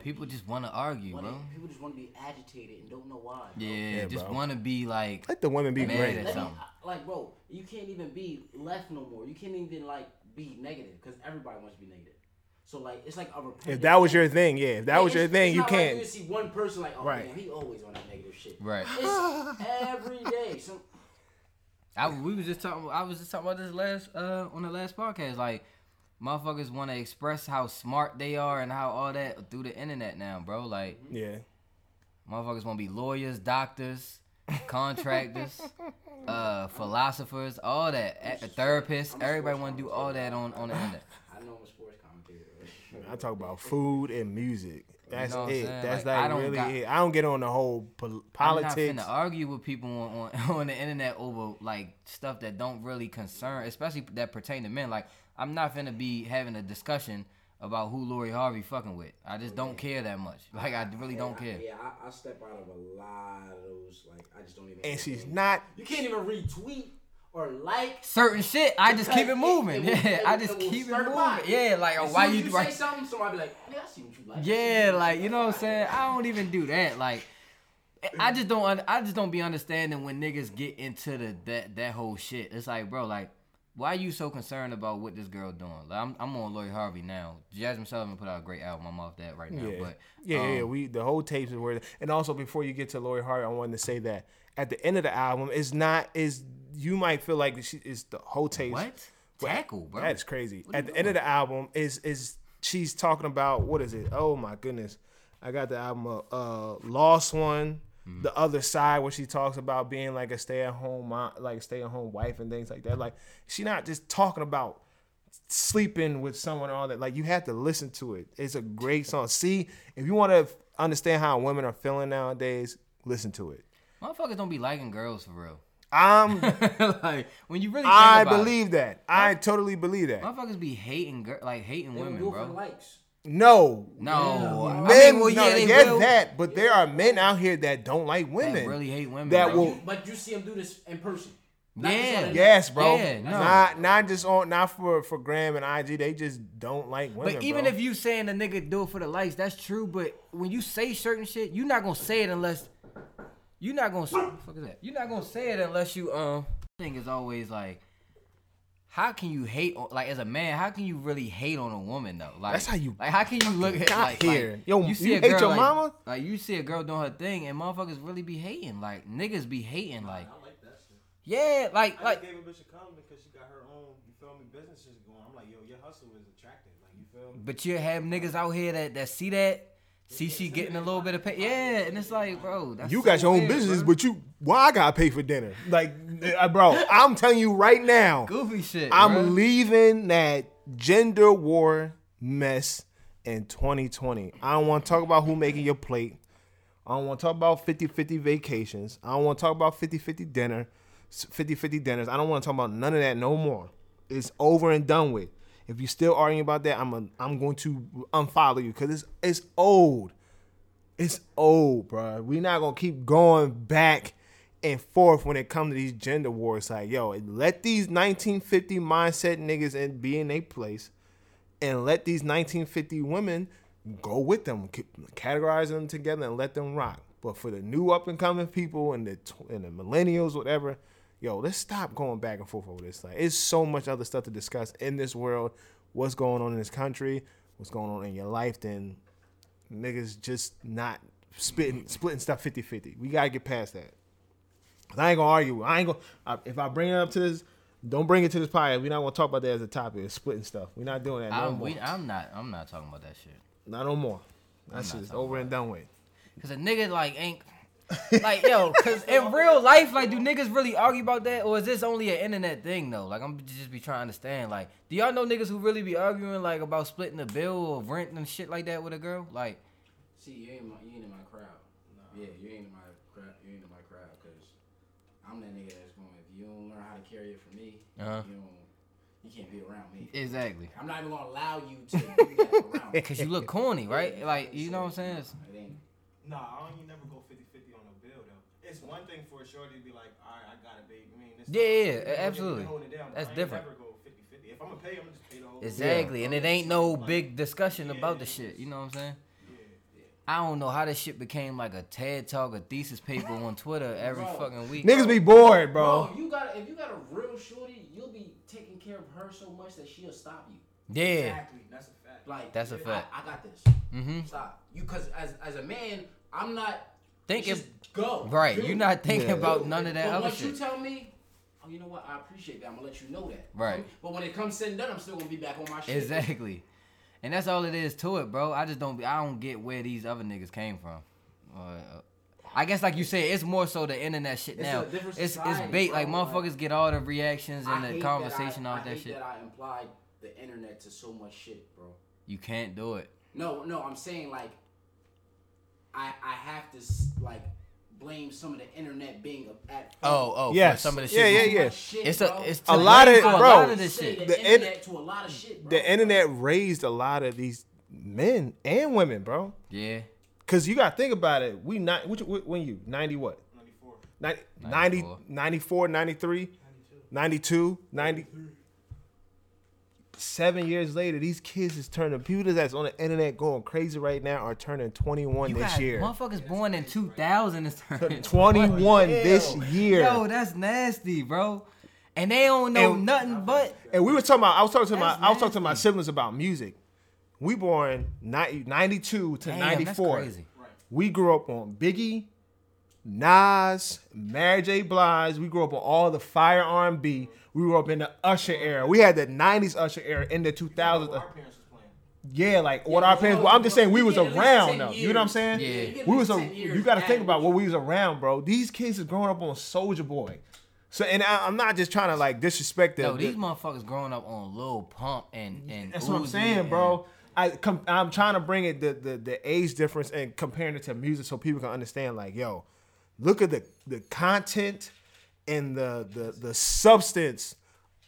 People just want to argue, wanna, bro. People just want to be agitated and don't know why. Bro. Yeah, yeah, just want to be like... Let the women be great or something. Like, bro, you can't even be left no more. You can't even, like, be negative because everybody wants to be negative. So, like, it's like a repetitive... If that was your thing, yeah. If that yeah, was your thing, you can't... Like you just see one person like, oh, right. man, he always on that negative shit. Right. It's every day. Some... I, we was just talking, I was just talking about this last uh, on the last podcast, like... Motherfuckers want to express how smart they are and how all that through the internet now, bro. Like, yeah, motherfuckers want to be lawyers, doctors, contractors, uh, philosophers, all that, a- therapists. Everybody want to do all that on, on the internet. I know I'm a sports commentator. I talk about food and music. That's you know it. That's like, like I really got, it. I don't get on the whole pol- politics. I'm not finna argue with people on, on on the internet over like stuff that don't really concern, especially that pertain to men. Like. I'm not finna be having a discussion about who Lori Harvey fucking with. I just don't care that much. Like, I really yeah, don't care. Yeah, I, I step out of a lot of those. Like, I just don't even. And she's anything. not. You can't even retweet or like certain shit. I just keep it moving. It, it, yeah, it, I just it keep it moving. By. Yeah, like why you, you like, say something? So I be like, yeah, I see what you like. Yeah, like you know what I'm saying. I don't even do that. Like. I just don't. I just don't be understanding when niggas get into the that that whole shit. It's like, bro, like. Why are you so concerned about what this girl doing? Like, I'm, I'm on Lori Harvey now. Jazmine Sullivan put out a great album. I'm off that right now. Yeah, but, yeah, um, yeah. We the whole tapes is where. And also, before you get to Lori Harvey, I wanted to say that at the end of the album, it's not is you might feel like she is the whole tapes. What well, tackle, bro? That's crazy. At the doing? end of the album, is is she's talking about what is it? Oh my goodness, I got the album uh, uh Lost One. The other side where she talks about being like a stay-at-home mom, like stay-at-home wife and things like that. Like she not just talking about sleeping with someone and all that. Like you have to listen to it. It's a great song. See, if you want to understand how women are feeling nowadays, listen to it. Motherfuckers don't be liking girls for real. Um, like when you really, think I about believe it, that. I totally believe that. Motherfuckers be hating girl, like hating they women, bro. Likes. No, no, yeah. men. I mean, well, yeah, no, they get will. that, but yeah. there are men out here that don't like women. That really hate women. That will, you, but you see them do this in person. Not yeah, yes, bro. Yeah, no. Not not just on, not for for Graham and I G. They just don't like women. But even bro. if you saying a nigga do it for the likes, that's true. But when you say certain shit, you're not gonna say it unless you're not gonna. What the fuck is that? You're not gonna say it unless you um. Thing is always like. how can you hate on, like, as a man, how can you really hate on a woman, though? Like, that's how you, like, how can you look at, like, here. Like, yo, you see you a girl, hate your like, mama? Like, you see a girl doing her thing, and motherfuckers really be hating. Like, niggas be hating, like. I like that shit. Yeah, like, I like. I gave a bitch a comment because she got her own, you feel me, businesses going. I'm like, yo, your hustle is attractive, like, you feel me? But you have niggas out here that, that see that, see she getting a little bit of pay. Yeah, and it's like, bro, that's you got so your own weird, business, bro. But you, why I gotta pay for dinner? Like, bro, I'm telling you right now, goofy shit. I'm bro. leaving that gender war mess in twenty twenty. I don't want to talk about who making your plate. I don't want to talk about fifty-fifty vacations. I don't want to talk about fifty-fifty dinner, fifty-fifty dinners. I don't want to talk about none of that no more. It's over and done with. If you're still arguing about that, I'm a, I'm going to unfollow you because it's it's old. It's old, bro. We're not going to keep going back and forth when it comes to these gender wars. Like, yo, let these nineteen fifty mindset niggas in, be in their place and let these nineteen fifty women go with them. Categorize them together and let them rock. But for the new up-and-coming people and the, and the millennials, whatever, yo, let's stop going back and forth over this. Like, it's so much other stuff to discuss in this world. What's going on in this country? What's going on in your life? Then niggas just not spitting, splitting stuff fifty-fifty. We gotta get past that. Cause I ain't gonna argue. I ain't gonna. I, if I bring it up to this, don't bring it to this podcast. We're not gonna talk about that as a topic. It's splitting stuff. We're not doing that no I'm, more. We, I'm not. I'm not talking about that shit. Not no more. That shit is over and done with. Cause a nigga like ain't. Like, yo, because in real life, like, do niggas really argue about that? Or is this only an internet thing, though? Like, I'm just be trying to understand. Like, do y'all know niggas who really be arguing, like, about splitting the bill or rent and shit like that with a girl? Like, see, you ain't, my, you ain't in my crowd. No. Yeah, you ain't in my crowd. You ain't in my crowd because I'm that nigga that's going, if you don't learn how to carry it for me, uh-huh. you don't. You can't be around me. Exactly. I'm not even going to allow you to do that around me. Because you look corny, right? Yeah, like, you know what I'm saying? It ain't. No, I don't even never go fifty-fifty on a bill, though. It's one thing for a shorty to be like, all right, I got it, baby. I mean, this yeah, yeah, absolutely. It down, that's I different. Never go fifty-fifty. If I'm going to pay, I'm going to just pay the whole exactly, bill. And it ain't no like, big discussion yeah, about the shit. You know what I'm saying? Yeah, yeah. I don't know how this shit became like a TED Talk or thesis paper on Twitter every bro, fucking week. Niggas be bored, bro. bro you gotta, if you got a real shorty, you'll be taking care of her so much that she'll stop you. Yeah. Exactly. That's a fact. Like, that's a fact. I, I got this. Mm-hmm. Stop. You, because as, as a man... I'm not thinking. Just go. Right. Dude. You're not thinking yeah. about none of that but other shit. Once you tell me, oh, you know what? I appreciate that. I'm going to let you know that. Right. But when it comes said and done, I'm still going to be back on my shit. Exactly. And that's all it is to it, bro. I just don't, I don't get where these other niggas came from. Uh, I guess, like you said, it's more so the internet shit now. It's a different society, it's, it's bait. Bro. Like, motherfuckers get all the reactions and I the conversation off that, I, I that hate shit. That I implied the internet to so much shit, bro. You can't do it. No, no. I'm saying, like, I, I have to like blame some of the internet being at oh oh yes some of the shit yeah yeah yeah shit, it's a it's a lot of bro a lot of this shit. The, the internet in, to a lot of shit bro. The internet raised a lot of these men and women bro yeah because you gotta think about it we not which when you ninety what ninety-four ninety-four ninety-three ninety-two ninety Seven years later, these kids is turning computers that's on the internet going crazy right now are turning twenty-one you this got, year. Motherfuckers yeah, born in two thousand is turning twenty-one this year. Yo, that's nasty, bro. And they don't know and, nothing but. And we were talking about. I was talking to my. Nasty. I was talking to my siblings about music. We born ninety-two to damn, ninety-four. That's crazy. We grew up on Biggie, Nas, Mary J. Blige. We grew up on all the fire R and B. We grew up in the Usher era. We had the nineties Usher era in the two thousands. Our parents was playing. Yeah, like yeah, what our parents were. I'm just saying we was around though. Years. You know what I'm saying? Yeah. We was a, you got to think about what we was around, bro. These kids is growing up on Soulja Boy. So and I, I'm not just trying to like disrespect them. No, these motherfuckers growing up on Lil Pump and and that's Uzi what I'm saying, and, bro. I com- I'm trying to bring it the, the the age difference and comparing it to music so people can understand like, yo, look at the, the content and the, the the substance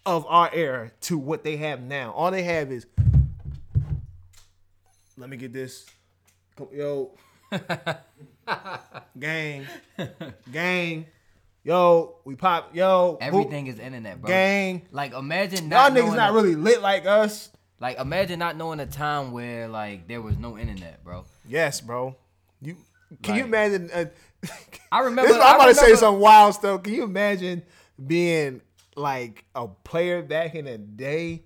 of our era to what they have now. All they have is, let me get this, yo, gang, gang, yo, we pop, yo. Everything whoop. Is internet, bro. Gang. Like, imagine not y'all niggas not a, really lit like us. Like, imagine not knowing a time where, like, there was no internet, bro. Yes, bro. You Can like, you imagine... Uh, I remember. This, I'm I about remember, to say some wild stuff. Can you imagine being like a player back in the day,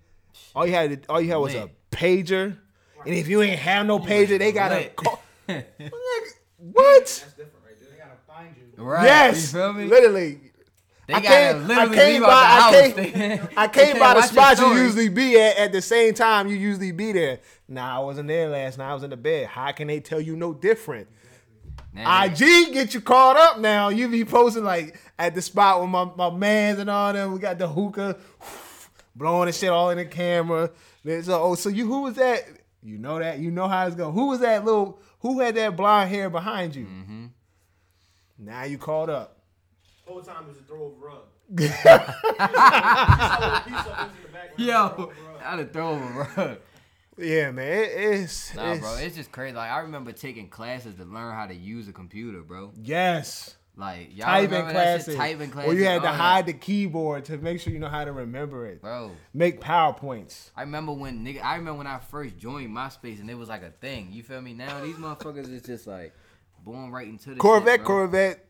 all you had to, all you had was Man. a pager, and if you ain't have no pager, they gotta call. Like, what? That's different right there. They gotta find you. Right. Yes. You feel me? Literally. They I can't. I can't buy. I can't. I can't buy the spot you usually be at at the same time you usually be there. Nah, I wasn't there last night. I was in the bed. How can they tell you no different? Nah. I G get you caught up now. You be posting like at the spot with my, my mans and all them. We got the hookah blowing and shit all in the camera. So, oh, so you who was that? You know that. You know how it's going. Who was that little? Who had that blonde hair behind you? Mm-hmm. Now you caught up. Whole time is a throw of rug. Yo, I'd have throw of a rug. Yeah, man, it, it's nah, it's, bro. It's just crazy. Like I remember taking classes to learn how to use a computer, bro. Yes. Like y'all typing classes. Typing classes. Or you had to hide the keyboard to make sure you know how to remember it, bro. Make PowerPoints. I remember when nigga. I remember when I first joined MySpace and it was like a thing. You feel me? Now these motherfuckers is just like born right into the Corvette. Shit, Corvette.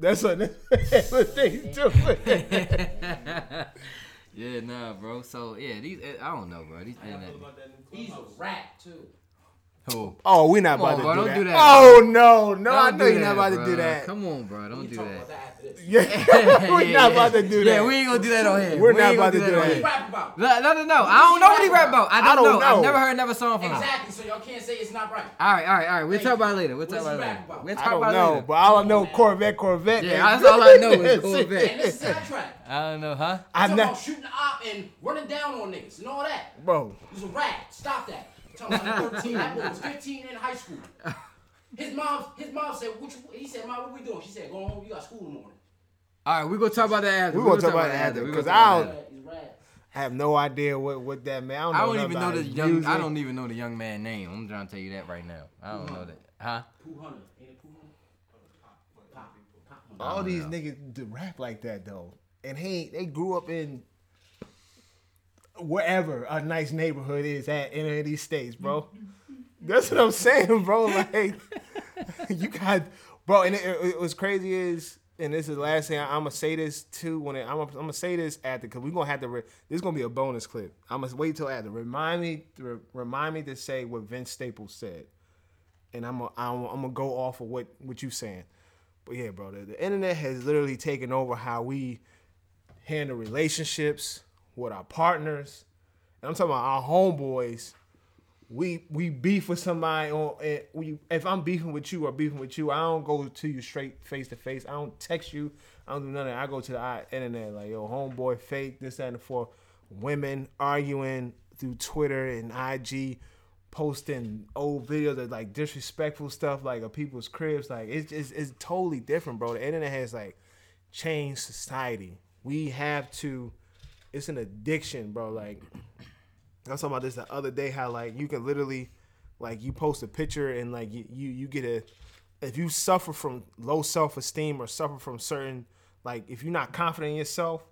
That's what, that's what they do. Yeah, nah, bro. So, yeah, these I don't know, bro. These He's a rat, too. Who? Oh, we're not Come about on, to bro, do, don't that. do that. Oh, bro. no. No, don't I know you're not about bro. to do that. Come on, bro. Don't we do that. Yeah. We're yeah, not about to do that. Yeah, we ain't going to do that on here. We're we not about to do that. What do you rap about? No, no, no. no. I don't know what he rap about. I don't, I don't know. know. I've never heard another song from him. Exactly, so y'all can't say it's not right. All right, all right, all right. We'll Thank talk about it later. We'll talk about it later. We'll talk about it later. I don't know, but all I know Corvette, Corvette. Yeah, that's all I know is Corvette. And this soundtrack. I don't know, huh? I'm talking about shooting the op and running down on niggas and all that. Bro. He's a rat. Stop that. thirteen That boy was fifteen in high school. His mom, his mom said, what you, he said, Mom, what we doing? She said, go home, you got school in the morning. All right, we're going to talk about that after. We're going to talk about that after. Because I have no idea what, what that man, I don't, know I don't even know the young, music. I don't even know the young man's name. I'm trying to tell you that right now. I don't know that. Huh? two hundred Ain't it two hundred All these know. niggas do rap like that, though. And hey, they grew up in... wherever a nice neighborhood is at in any of these states, bro. That's what I'm saying, bro. Like, you got, bro. And it, it, it was crazy is, and this is the last thing I, I'm gonna say this too. When it, I'm, I'm gonna say this after, cause we're gonna have to. Re, this is gonna be a bonus clip. I'm gonna wait till after. Remind me, re, remind me to say what Vince Staples said, and I'm gonna, I'm, I'm gonna go off of what what you saying. But yeah, bro, the, the internet has literally taken over how we handle relationships with our partners, and I'm talking about our homeboys. We we beef with somebody on. And we, if I'm beefing with you or beefing with you, I don't go to you straight face to face. I don't text you. I don't do nothing. I go to the internet like, yo, homeboy, fake this, that, and the fourth. Women arguing through Twitter and I G, posting old videos of like disrespectful stuff, like of people's cribs. Like it's it's, it's totally different, bro. The internet has like changed society. We have to. It's an addiction, bro. Like, I was talking about this the other day, how, like, you can literally, like, you post a picture and, like, you, you, you get a, if you suffer from low self-esteem or suffer from certain, like, if you're not confident in yourself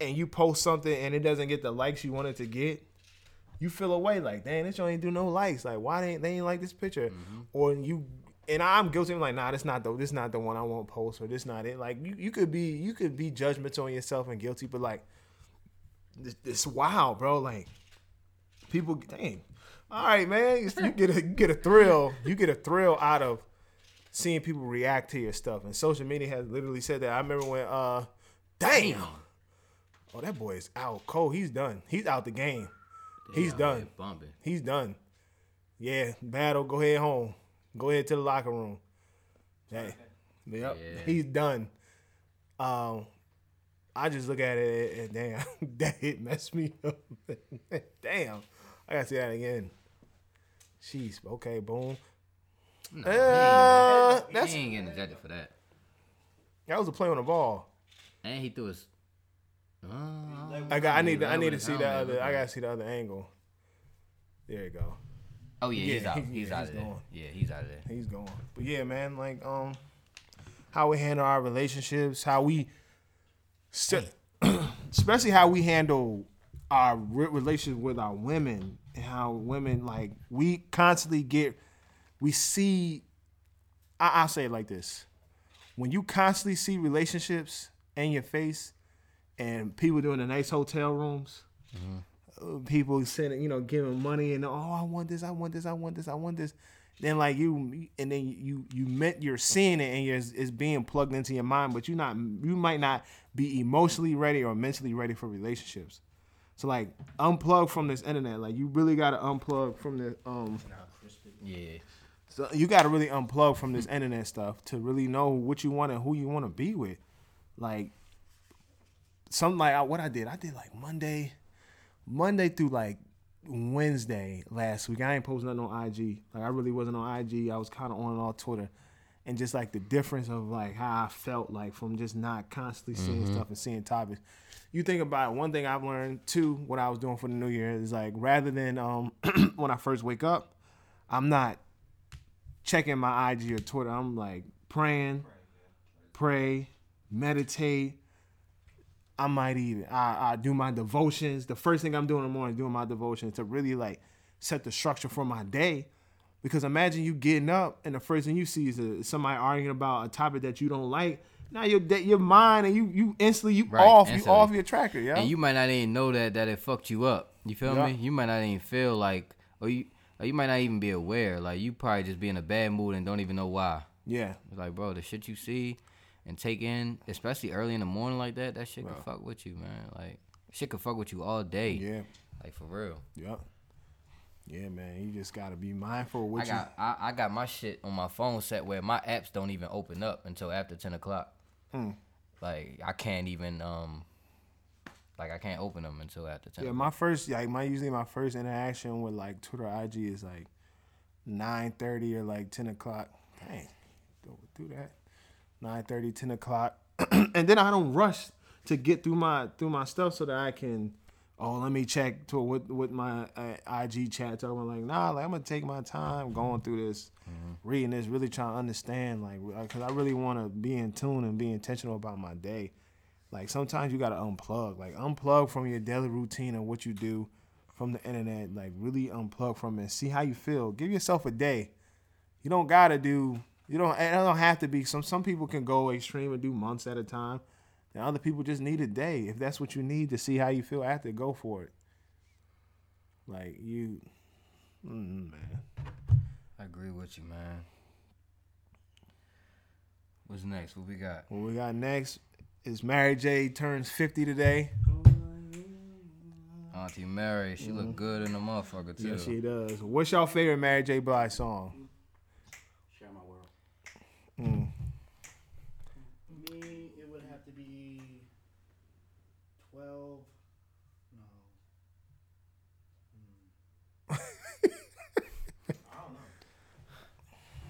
and you post something and it doesn't get the likes you wanted to get, you feel away. Like, dang, this joint ain't do no likes. Like, why they ain't, they ain't like this picture? Mm-hmm. Or you, and I'm guilty. I'm like, nah, this not the this not the one I want to post, or this not it. Like, you, you could be you could be judgmental on yourself and guilty, but like, this, this wild, bro. Like, people, dang, all right, man, you get a you get a thrill, you get a thrill out of seeing people react to your stuff. And social media has literally said that. I remember when, uh, damn, oh that boy is out cold. He's done. He's out the game. Damn, He's done. He's done. Yeah, battle. Go ahead home. Go ahead to the locker room. Hey, yep. Yeah. He's done. Um, I just look at it and damn, that hit messed me up. Damn, I gotta see that again. Jeez, okay, boom. No, uh, he ain't, that's, he ain't getting ejected for that. That was a play on the ball. And he threw his. Uh, I got. I need. I need to see the other. I gotta see the other angle. There you go. Oh yeah, yeah, he's out. He's, yeah, he's out of there. Gone. Yeah, he's out of there. He's gone. But yeah, man, like um, how we handle our relationships, how we, st- especially how we handle our re- relationship with our women, and how women like we constantly get, we see. I- I'll say it like this: when you constantly see relationships in your face, and people doing the nice hotel rooms. Mm-hmm. Uh, people sending, you know, giving money and, oh, I want this, I want this, I want this, I want this. Then like you, and then you you meant you're seeing it and you're, it's being plugged into your mind, but you not you might not be emotionally ready or mentally ready for relationships. So like unplug from this internet. Like you really gotta unplug from the um. Yeah. So you gotta really unplug from this internet stuff to really know what you want and who you want to be with. Like something like I, what I did, I did like Monday, Monday through like Wednesday last week. I ain't posting nothing on I G. Like I really wasn't on I G. I was kind of on and off Twitter, and just like the difference of like how I felt like from just not constantly seeing mm-hmm. stuff and seeing topics. You think about it, one thing I've learned too, what I was doing for the new year is like rather than um when I first wake up, I'm not checking my I G or Twitter. I'm like praying, pray, meditate. I might even I, I do my devotions. The first thing I'm doing in the morning is doing my devotions to really like set the structure for my day. Because imagine you getting up and the first thing you see is a, somebody arguing about a topic that you don't like. Now your your mind and you you instantly you right, off instantly. You off your tracker, yeah. And you might not even know that that it fucked you up. You feel yeah. me? You might not even feel like, or you or you might not even be aware. Like you probably just be in a bad mood and don't even know why. Yeah. It's like, bro, the shit you see and take in, especially early in the morning like that, that shit bro. Could fuck with you, man. Like shit could fuck with you all day. Yeah. Like for real. Yeah. Yeah, man. You just gotta be mindful of what I you. Got, I, I got my shit on my phone set where my apps don't even open up until after ten o'clock. Mm. Like I can't even um, like I can't open them until after ten. Yeah, my first like my usually my first interaction with like Twitter, I G is like nine thirty or like ten o'clock. Dang, don't do that. Nine thirty, ten o'clock, and then I don't rush to get through my through my stuff so that I can. Oh, let me check to what what my uh, I G chats are. I'm like, nah, like I'm gonna take my time going through this, mm-hmm. reading this, really trying to understand, like, because I really want to be in tune and be intentional about my day. Like sometimes you gotta unplug, like unplug from your daily routine and what you do from the internet. Like really unplug from it, see how you feel. Give yourself a day. You don't gotta do. You don't. It don't have to be. Some some people can go extreme and do months at a time. And other people just need a day. If that's what you need to see how you feel after, go for it. Like, you... Mm, man. I agree with you, man. What's next? What we got? What we got next is Mary J. turns fifty today. Auntie Mary, she mm. look good in the motherfucker, too. Yeah, she does. What's y'all favorite Mary J. Blige song? Share My World. Mm. twelve No. Mm. I don't know.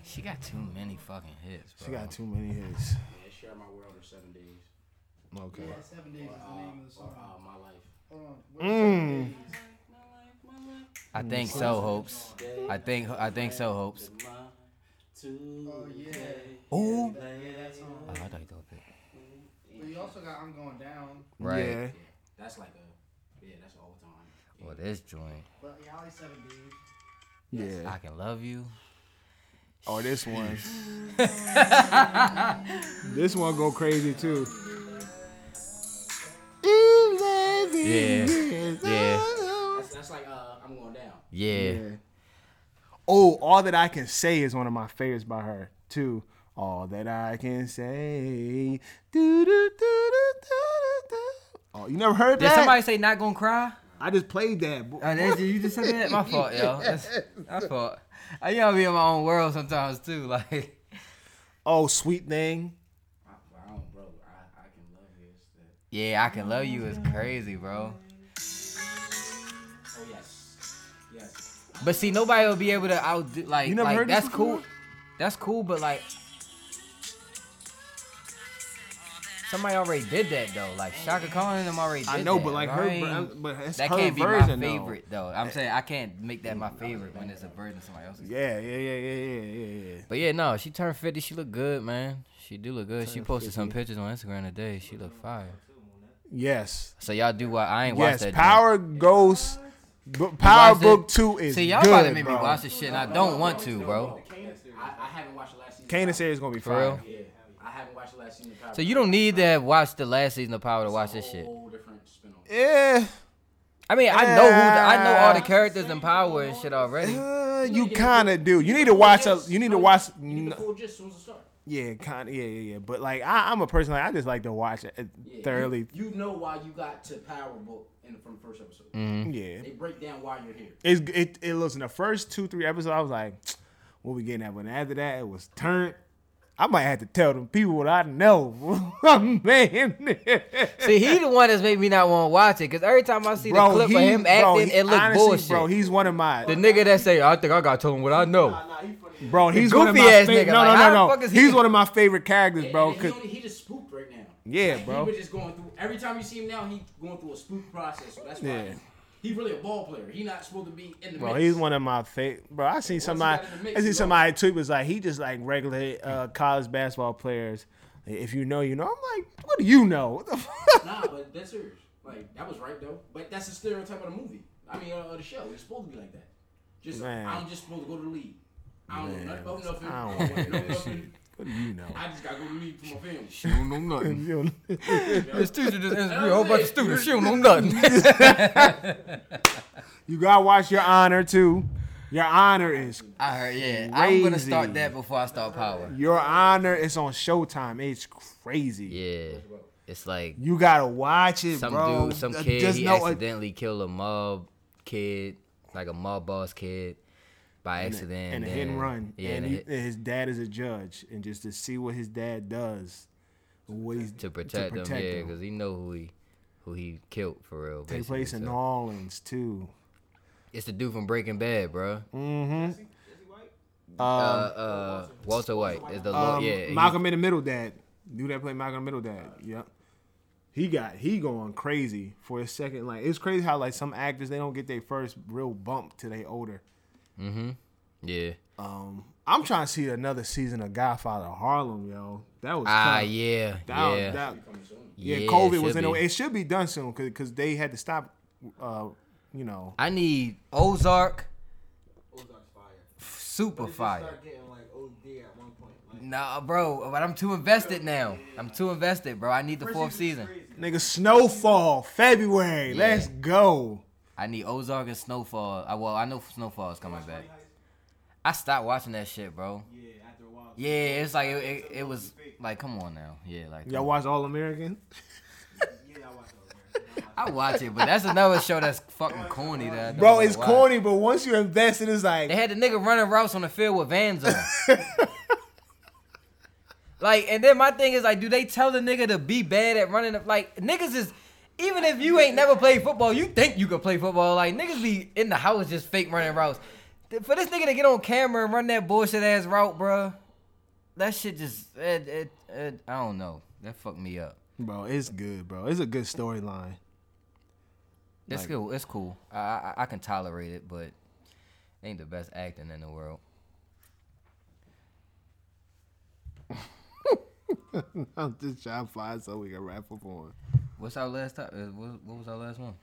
She got too many fucking hits, bro. She got too many hits. Yeah, Share My World or Seven Days. Okay. Yeah, Seven Days or, is the name uh, of the song. Or, uh, my Life. Hold on. What mm. Days? My life, my life. I think mm. so, Hopes. I think I think so, Hopes. Oh yeah. Oh. I like that though. But you also got I'm Going Down. Right. Yeah. Yeah. That's like a, yeah, that's all the time. Yeah. Well, this joint. But yeah, I like Seven Days. Yeah. Yes. I Can Love You. Oh, this one. This one go crazy, too. Yeah. Yeah. That's, that's like uh, I'm Going Down. Yeah. Yeah. Oh, All That I Can Say is one of my favorites by her, too. All that I can say. Do, do, do, do, do, do. Oh, you never heard that? Did somebody say Not Gonna Cry? I just played that. Oh, that's, you just said that? My fault, yo. That's my fault. I y'all be in my own world sometimes, too. Like, oh, Sweet Thing. I, I don't, bro. I, I Can Love You. Yeah, I Can Love You is crazy, bro. Oh, yes. Yes. But see, nobody will be able to outdo, like, you never like heard that's this cool. That's cool, but, like, somebody already did that though, like Shaka Khan and them already did that. I know, that, but like right? her, but it's that her can't be version, my favorite though. though. I'm saying I can't make that my favorite when it's a version of somebody else's. Yeah, yeah, yeah, yeah, yeah, yeah. But yeah, no, she turned fifty. She look good, man. She do look good. She posted some pictures on Instagram today. She look fire. Yes. So y'all do what I ain't yes, watched that. Yes, Power joke. Ghost, Power Book Two is good. See, y'all good, about to make bro. me watch this shit, and I don't want to, bro. I, I haven't watched the last season. Kanan series gonna be for real. Yeah, I haven't watched. watch the last season of Power. So you don't need to watch the last season of Power to it's watch this shit. Yeah. I mean, I know who the, I know all the characters in Power and shit already. Uh, you kind of do. You need to watch a. You need to watch. You need to just as start. Yeah, kind of. Yeah, yeah, yeah. But like, I, I'm a person like I just like to watch it yeah, thoroughly. You, you know why you got to Power book in the, from the first episode. Mm-hmm. Yeah, they break down why you're here. It's, it it looks in the first two three episodes. I was like, what we getting at? But after that, it was turned. I might have to tell them people what I know. Man. See, he the one that's made me not want to watch it. Because every time I see bro, the clip he, of him acting, bro, he, it looks bullshit. Bro, he's one of my... The nigga that say, I think I got to tell him what I know. Nah, nah, he funny. Bro, he's one of my... Fa- nigga. No, like, no, no, no, no. He? He's one of my favorite characters, bro. And, and he, only, he just spooked right now. Yeah, like, bro. He was just going through... Every time you see him now, he's going through a spook process. So that's why... Yeah. He really a ball player. He not supposed to be in the Bro, mix. He's one of my favorite. Bro, I seen Once somebody mix, I seen somebody tweet was like, he just like regular uh, college basketball players. If you know, you know. I'm like, what do you know? What the fuck? Nah, but that's serious. Like, that was right, though. But that's the stereotype of the movie. I mean, uh, the show. It's supposed to be like that. Just, man. I'm just supposed to go to the league. I don't man. know nothing about nothing. I don't know nothing. What do you know? I just gotta go to leave for my family. She don't know nothing. This teacher just interviewed a whole bunch of students. She don't know nothing. You gotta watch Your Honor too. Your Honor is I heard, yeah. Crazy. I'm gonna start that before I start Power. Your Honor is on Showtime. It's crazy. Yeah. It's like you gotta watch it, some bro. Some dude, some kid, just he accidentally a- killed a mob kid, like a mob boss kid. By accident. And a, and a and, hit and run. Yeah, and, and, he, and his dad is a judge. And just to see what his dad does. What he's, to protect him, yeah. Because he know who he who he killed for real. Take place in New Orleans, too. It's the dude from Breaking Bad, bro. Mm-hmm. Is he, is he white? Uh, uh, Walter, Walter White. White. Is the um, yeah, Malcolm he, in the Middle dad. Dude that played Malcolm in the Middle dad. Uh, yep. He got, he going crazy for a second. Like, it's crazy how, like, some actors, they don't get their first real bump till they older. Mm-hmm. Yeah. Um, I'm trying to see another season of Godfather Harlem, yo. That was ah, tough. yeah, that yeah. Was, that, yeah, yeah. COVID was in. A, it should be done soon because they had to stop. Uh, you know. I need Ozark. Ozark's fire. Super fire. Start getting like O D at one point. Like, nah, bro, but I'm too invested now. I'm too invested, bro. I need the fourth season. Nigga, Snowfall, February. Yeah. Let's go. I need Ozark and Snowfall. I, well, I know Snowfall is coming back. I stopped watching that shit, bro. Yeah, after a while. Yeah, it's like it, it, it was like, come on now. Yeah, like y'all watch All American? Yeah, I watch All American. I watch it, but that's another show that's fucking corny. That bro, it's why. corny, but once you're invested, it's like they had the nigga running routes on the field with Vans on. Like, and then my thing is like, do they tell the nigga to be bad at running? The, like, niggas is. Even if you ain't never played football, you think you can play football. Like, niggas be in the house just fake running routes. For this nigga to get on camera and run that bullshit ass route, bro, that shit just, it, it, it, I don't know. That fucked me up. Bro, it's good, bro. It's a good storyline. It's like, cool. It's cool. I, I I can tolerate it, but it ain't the best acting in the world. I'm just trying to find something we can wrap up on. What's our last top? What, what was our last one?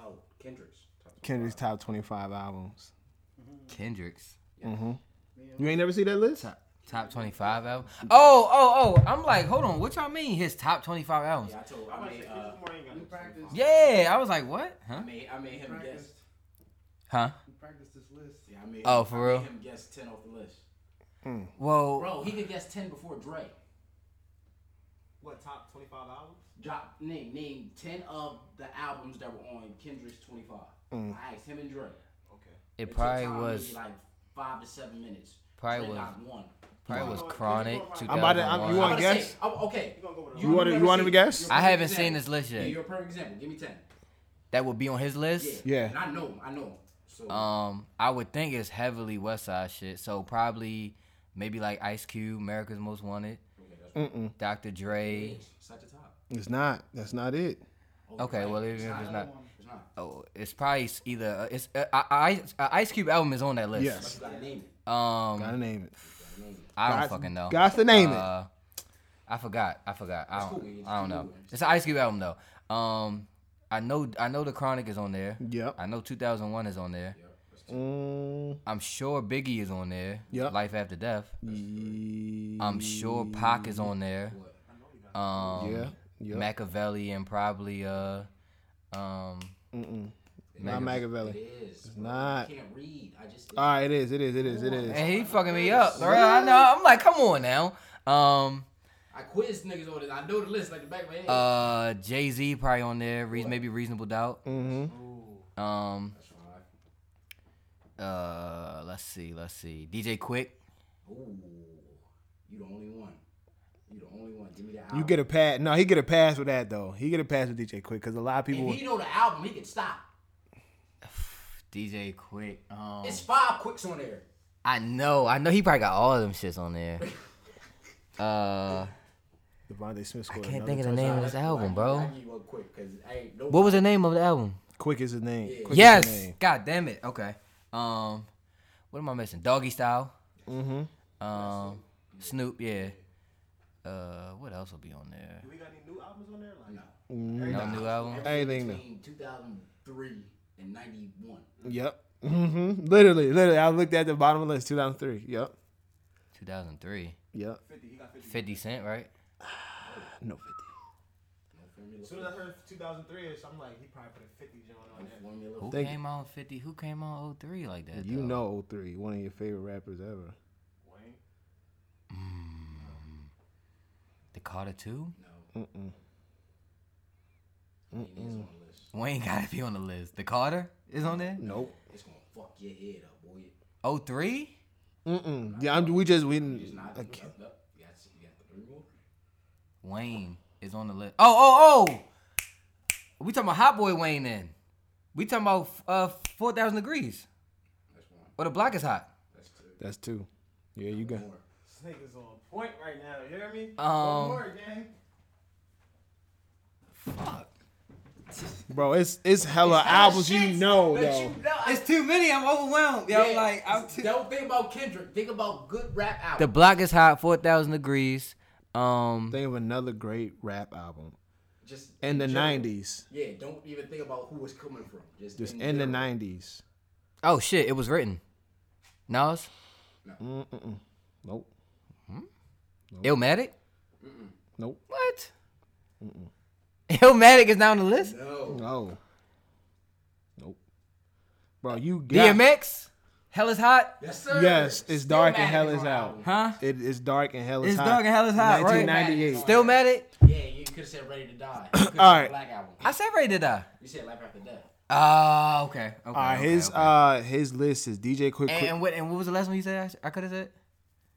Oh, Kendrick's. Kendrick's top twenty-five albums. Mm-hmm. Kendrick's. Yeah. Mm-hmm. You ain't never see that list? Top, top twenty-five albums. Oh, oh, oh! I'm like, hold on. What y'all mean? His top twenty-five albums? Yeah, I told. I made, uh, yeah, I was like, what? Huh? I made. I made him guess. Huh? You practiced this list. Yeah, I made. Oh, him, for real? I made him guess ten off the list. Mm. Well, bro, he could guess ten before Dre. What top twenty-five albums? Drop name name ten of the albums that were on Kendrick's twenty-five. Mm. I asked him and Dre. Okay. It, it probably was like five to seven minutes. Probably was one. Probably was Chronic. I'm about to. I'm, you want to guess? Say, oh, okay. You want to? You want to guess? I haven't example. seen this list yet. Yeah, you're a perfect example. Give me ten. That would be on his list. Yeah. yeah. And I know him. I know him. So. Um, I would think it's heavily West Side shit. So probably maybe like Ice Cube, America's Most Wanted. Mm-mm. Doctor Dre. It's not the top. It's not. That's not it. Okay, well, even if it's not. Oh, it's probably either. Uh, it's uh, I, I, Ice Cube album is on that list. Yes. Gotta name it. Um, gotta name it. I don't gotta, fucking know. Gotta name uh, it. I forgot. I forgot. I don't, I don't know. It's an Ice Cube album, though. Um, I know I know The Chronic is on there. Yep. I know two thousand one is on there. Yep. list. Mm. I'm sure Biggie is on there. Yep. Life After Death. Mm. I'm sure Pac is on there. Um, yeah. Yep. Machiavelli and probably uh, um. Mm-mm. Not Machiavelli. It is. It's not. I can't read. I just. All right. It is. It is. It is. It is. And he fucking me up. Bro. I know. I'm like, come on now. Um. I quiz niggas on this. I know the list like the back of my head. Uh, Jay-Z probably on there. Re- maybe Reasonable Doubt. Mm-hmm. Um, That's right. Uh, let's see. Let's see. D J Quick. Ooh, you the only one. You the only one. Give me the album. You get a pass. No, he get a pass with that though. He get a pass with D J Quick because a lot of people. If he know the album, he can stop. D J Quick. Um, it's five Quicks on there. I know. I know. He probably got all of them shits on there. uh. Devontae Smith scored. I can't think of the name of this album, bro. What was the name of the album? Quick is the name. Yeah. Quick yes. Is the name. God damn it. Okay. Um, what am I missing? Doggystyle. Mm-hmm. Um, Snoop. Yeah. Uh, what else will be on there? Do we got any new albums on there? Like, no. No, no new album. Anything new? two thousand three and ninety-one. Yep. Mm-hmm. Literally, literally. I looked at the bottom of the list. two thousand three. Yep. two thousand three. Yep. fifty. He got fifty. fifty Cent, right? No fifty. As soon as I heard two thousand three ish, I'm like, he probably put a fifty joint on that. Who Thank came you. On fifty? Who came on oh three like that? You though? Know oh three, one of your favorite rappers ever. Wayne? Mm. The Carter two? No. Mm-mm. Mm-mm. Wayne is on the list. Wayne gotta be on the list. The Carter is on there? Nope. It's gonna fuck your head up, boy. oh three? Mm-mm. Yeah, I'm, we just we didn't. I can't. Wayne is on the list. Oh, oh, oh! We talking about Hot Boy Wayne then. We talking about uh, four thousand Degreez. That's one. Or The Block Is Hot. That's two. That's two. Yeah, you got it. This nigga's on point right now. You hear me? Um, One more, gang. Fuck. Bro, it's it's hella it's albums shit, you know, though. You know, it's too many. I'm overwhelmed. Yo, yeah, like, I'm too... Don't think about Kendrick. Think about good rap albums. The Block Is Hot, four thousand Degreez. Um, think of another great rap album. Just in the general, nineties. Yeah, don't even think about who it's coming from. Just, just in, in the nineties. Oh shit, it was written. Nas? No. Mm-mm. Nope. Hmm? Nope. Illmatic? Mm-mm. Nope. What? Mm-mm. Illmatic is not on the list? No. No. Nope. Bro, you got D M X? Hell is hot? Yes, sir. Yes, it's Still dark and hell is out. Huh? It is dark and hell is it's hot. It's dark and hell is hot, nineteen ninety-eight. Right? Still mad at? Yeah, you could have said Ready to Die. You could All right. Black Album. I said Ready to Die. You said Life After Death. Ah, uh, okay. okay. All right, okay, his, okay. Uh, his list is D J Quick. And, Quick. And, what, and what was the last one you said I, I could have said?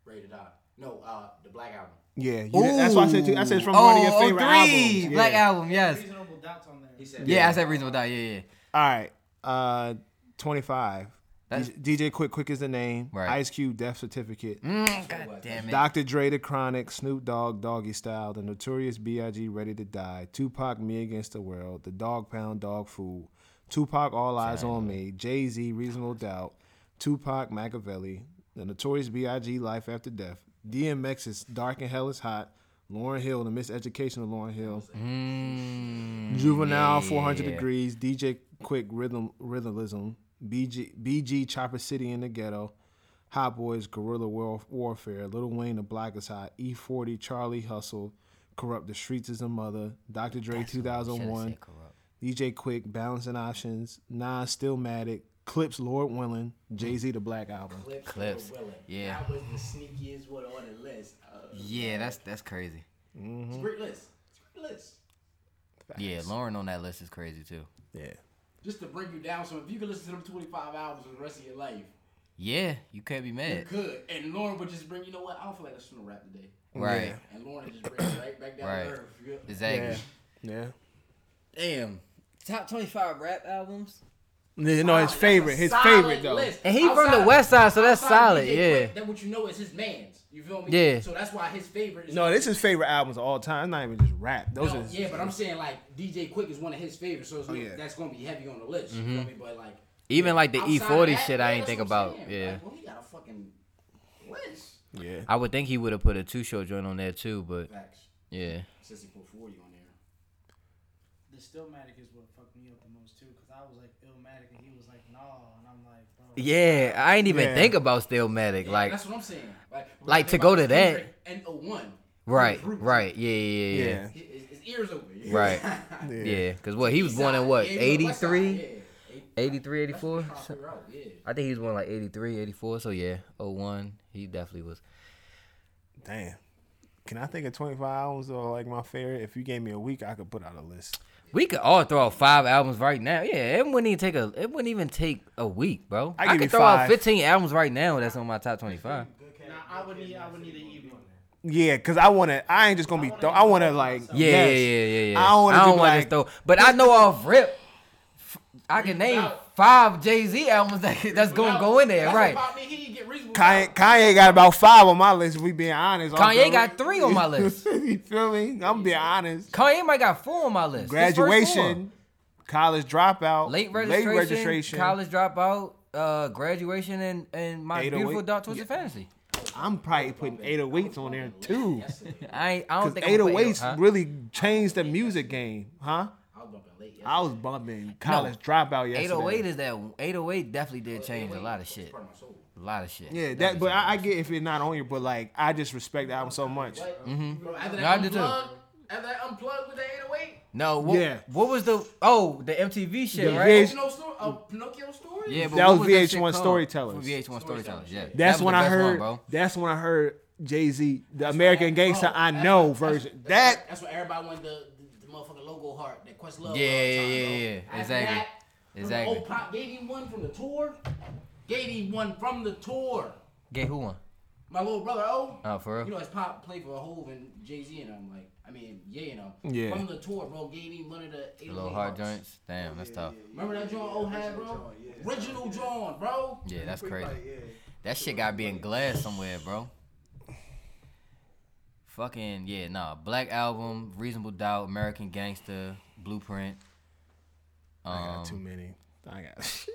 Ready to Die. No, uh, The Black Album. Yeah, you did, that's what I said too. I said it's from oh, one of your favorite oh, albums. Yeah. Black Album, yes. Reasonable Doubt's on there. He said yeah, yeah, I said Reasonable Doubt. Yeah, yeah. All right, uh, twenty-five. That's D J Quick, Quick is the name. Right. Ice Cube, Death Certificate. Mm, God damn it. Doctor Dre, The Chronic, Snoop Dogg, Doggystyle, The Notorious B I G Ready to Die, Tupac, Me Against the World, The Dog Pound, Dog Food, Tupac, All Eyes Sorry. on Me, Jay-Z, Reasonable Doubt, Tupac, Machiavelli, The Notorious B I G Life After Death, D M X's Dark and Hell is Hot, Lauryn Hill, The Miseducation of Lauryn Hill, mm, Juvenile, yeah. four hundred Degreez, D J Quick, Rhythm, Rhythmism, B G, B G Chopper City in the Ghetto, Hot Boys, Guerrilla War, Warfare, Lil Wayne, The Block Is Hot, E forty, Charlie Hustle, Corrupt, The Streets Is a Mother, Doctor Dre, That's two thousand one, D J Quick, Balancing Options, Nas, Stillmatic, Clips, Lord Willin, Jay-Z, The Black Album. Clips, Clips. Lord Willin. Yeah. That was the sneakiest one on the list. Uh, yeah, that's that's crazy. Mm-hmm. It's a great list. It's a great list. Facts. Yeah, Lauren on that list is crazy too. Yeah. Just to bring you down, so if you could listen to them twenty-five albums for the rest of your life. Yeah, you can't be mad. You could. And Lauren would just bring, you know what, I don't feel like I shouldn't rap today. Right. Yeah. And Lauren would just bring it right back down right. to earth. Exactly. Yeah. yeah. Damn. Top twenty-five rap albums? No, wow, his favorite. His favorite, though. List. And he outside, from the West Side, so that's solid. D J yeah. Quick, that what you know is his man's. You feel me? Yeah. So that's why his favorite is... No, this is his favorite albums of all time. It's not even just rap. Those no, are yeah, but I'm saying, like, D J Quick is one of his favorites, so it's oh, yeah. that's going to be heavy on the list. Mm-hmm. You feel me? But, like... Even, like, the E forty that, shit I ain't think about. Saying. Yeah. Like, well, he got a fucking list. Yeah. I would think he would have put a two-show joint on there, too, but... Facts. Yeah. Since he put forty on there. Stillmatic is what fucked me up the most too, because I was like Illmatic and he was like nah, and I'm like bro. Yeah, I ain't even yeah. think about Stillmatic. Yeah, like that's what I'm saying. Like, like to go to that and a one. Right, right, yeah, yeah, yeah. yeah. His, his ears over. Yeah. Right, yeah, because yeah. what he was born in what eighty-three, eighty-three, eighty-four. I think he was born like eighty-three, eighty-four. So yeah, oh one, he definitely was. Damn. Can I think of twenty-five albums or like my favorite? If you gave me a week, I could put out a list. We could all throw out five albums right now. Yeah, it wouldn't even take a. It wouldn't even take a week, bro. I, I could throw five. out fifteen albums right now. That's on my top twenty-five. Now, I would need. I would need an even. Yeah, cause I wanna. I ain't just gonna be. Throw, I wanna like. Yeah, yeah, yeah, yeah, yeah. I don't wanna, I don't wanna like, throw. But I know off rip, I can name five Jay-Z albums that, that's gonna go in there, that's right? About me. He get Kanye, Kanye got about five on my list. If we being honest. Kanye got three on my list. You feel me? I'm being honest. Kanye might got four on my list. Graduation, College Dropout, late registration, late registration, College Dropout, uh, Graduation, and and My Beautiful Dark Twisted yeah. Fantasy. I'm probably putting eight oh eights on there too. I I don't think eight oh eights huh? really changed the music game, huh? I was bumping late. I was bumping College no, Dropout yesterday. eight oh eight is that eight oh eight definitely did change a lot of shit. A lot of shit. Yeah, that. But I, I get if it's not on here, but like I just respect the album so much. Mm-hmm. After that unplugged, after that unplugged with the eight oh eight. No, what, yeah. what was the oh the M T V shit, yeah. right? Pinocchio story, uh, Pinocchio story. Yeah, but that was, was V H one Storytellers. V H one Storytellers. Yeah, that's that when I heard. One, that's when I heard Jay-Z, the that's American Gangsta I Know that's, version. That's, that that's what everybody wanted the, the, the motherfucking logo heart, that Questlove. Yeah, yeah, yeah, yeah, yeah. Exactly, that, exactly. Old Pop gave him one from the tour. Gave him one from the tour. Gave who one? My little brother O. Oh, for real? You know, his Pop played for Hove and Jay-Z and I'm like. I mean, yeah, you know. Yeah. From the tour, bro, gave me one of the eight little hard joints. Damn, that's yeah, tough. Yeah, yeah. Remember that joint O had, bro? Original yeah. John, bro. Yeah, that's crazy. Like, yeah. That shit gotta be in glass somewhere, bro. Fucking yeah, nah. Black Album, Reasonable Doubt, American Gangster, Blueprint. Um, I got too many. I got.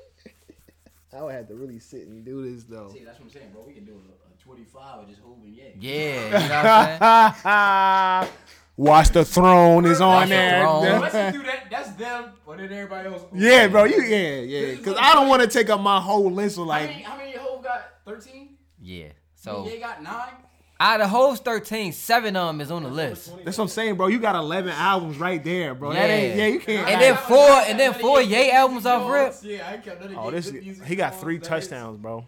I would have to really sit and do this though. See, that's what I'm saying, bro. We can do a, a twenty-five or just holding yeah. Yeah, you know what I'm saying? Watch the Throne is on Watch there. Let's do that. That's them, but then everybody else. Yeah, bro. You yeah, yeah. Because I don't want to take up my whole list of like. How many, how many Hov got? Thirteen. Yeah. So. They got nine. Out of Hov's thirteen, seven of them is on the list. That's what I'm saying, bro. You got eleven albums right there, bro. Yeah, that ain't, yeah you can't. And then four, and then four Ye albums off rip. Yeah, I kept letting. Oh, this he got three touchdowns, bro.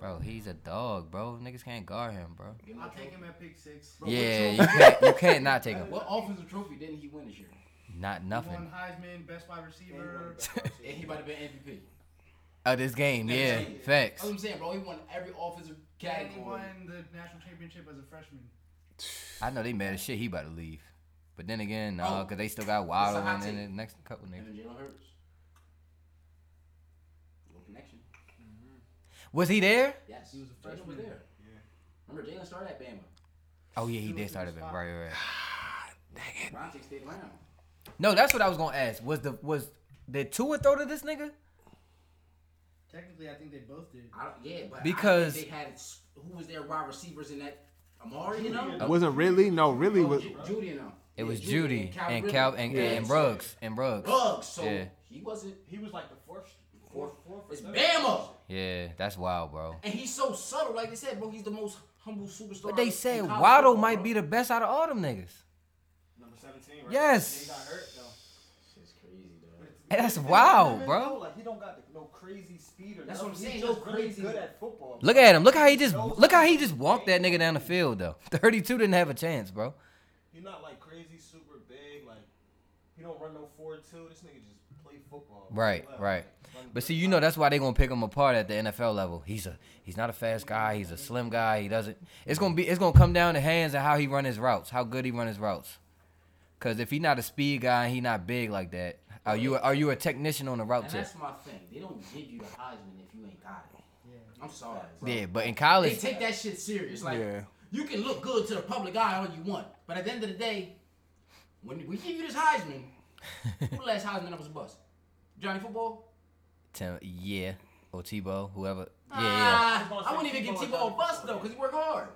Bro, he's a dog, bro. Niggas can't guard him, bro. I'll take him at pick six. Bro, yeah, you can't, you can't not take him. What offensive trophy didn't he win this year? Not nothing. He won Heisman, best wide receiver. And he might have been M V P. Of this game, yeah. yeah. Facts. That's what I'm saying, bro. He won every offensive category. And he won the national championship as a freshman. I know they mad as shit. He about to leave. But then again, no, nah, because they still got Waddle and then the next couple niggas. And Jalen Hurts. Was he there? Yes. He was a freshman. Jalen was there. Yeah. Remember, Jalen started at Bama. Oh, yeah, he, he did start at Bama. Right, right, right. Dang it. Stayed around. No, that's what I was going to ask. Was the was did Tua throw to this nigga? Technically, I think they both did. I don't, yeah, but because they had who was their wide receivers in that? Amari, you know? Wasn't Ridley? No, Ridley oh, was. Ju- Judy and them. It was Judy, Judy and Cal and, yeah, and Ruggs. And Ruggs. Ruggs. So yeah. he wasn't. He was like the first. Four, four, it's Bama. Yeah, that's wild, bro. And he's so subtle, like they said, bro. He's the most humble superstar. But they said Waddle might bro. be the best out of all them niggas. Number seventeen, right? Yes. He got hurt, though. Shit's crazy, though. And that's wild, bro. Like he don't got the, no crazy speed or that's no, what I'm saying. He's no crazy. Good at football. Look at him. Look how he just look how he just walked that nigga down the field, though. thirty-two didn't have a chance, bro. He's not like crazy, super big. Like he don't run no four two. This nigga just. Football. Right, right. But see, you know that's why they're gonna pick him apart at the N F L level. He's a he's not a fast guy, he's a slim guy, he doesn't it's gonna be it's gonna come down to hands and how he run his routes, how good he run his routes. Cause if he's not a speed guy and he not big like that, are you are you a technician on the route tip? That's my thing. They don't give you the Heisman if you ain't got it. Yeah. I'm sorry. Bro. Yeah, but in college they take that shit serious. Like yeah. you can look good to the public eye all you want. But at the end of the day, when we give you this Heisman, who the last Heisman that was a bust? Johnny Football? Tim, yeah. Or Tebow, whoever. Yeah, yeah. Uh, I wouldn't even give Tebow a bust, though, because he worked hard.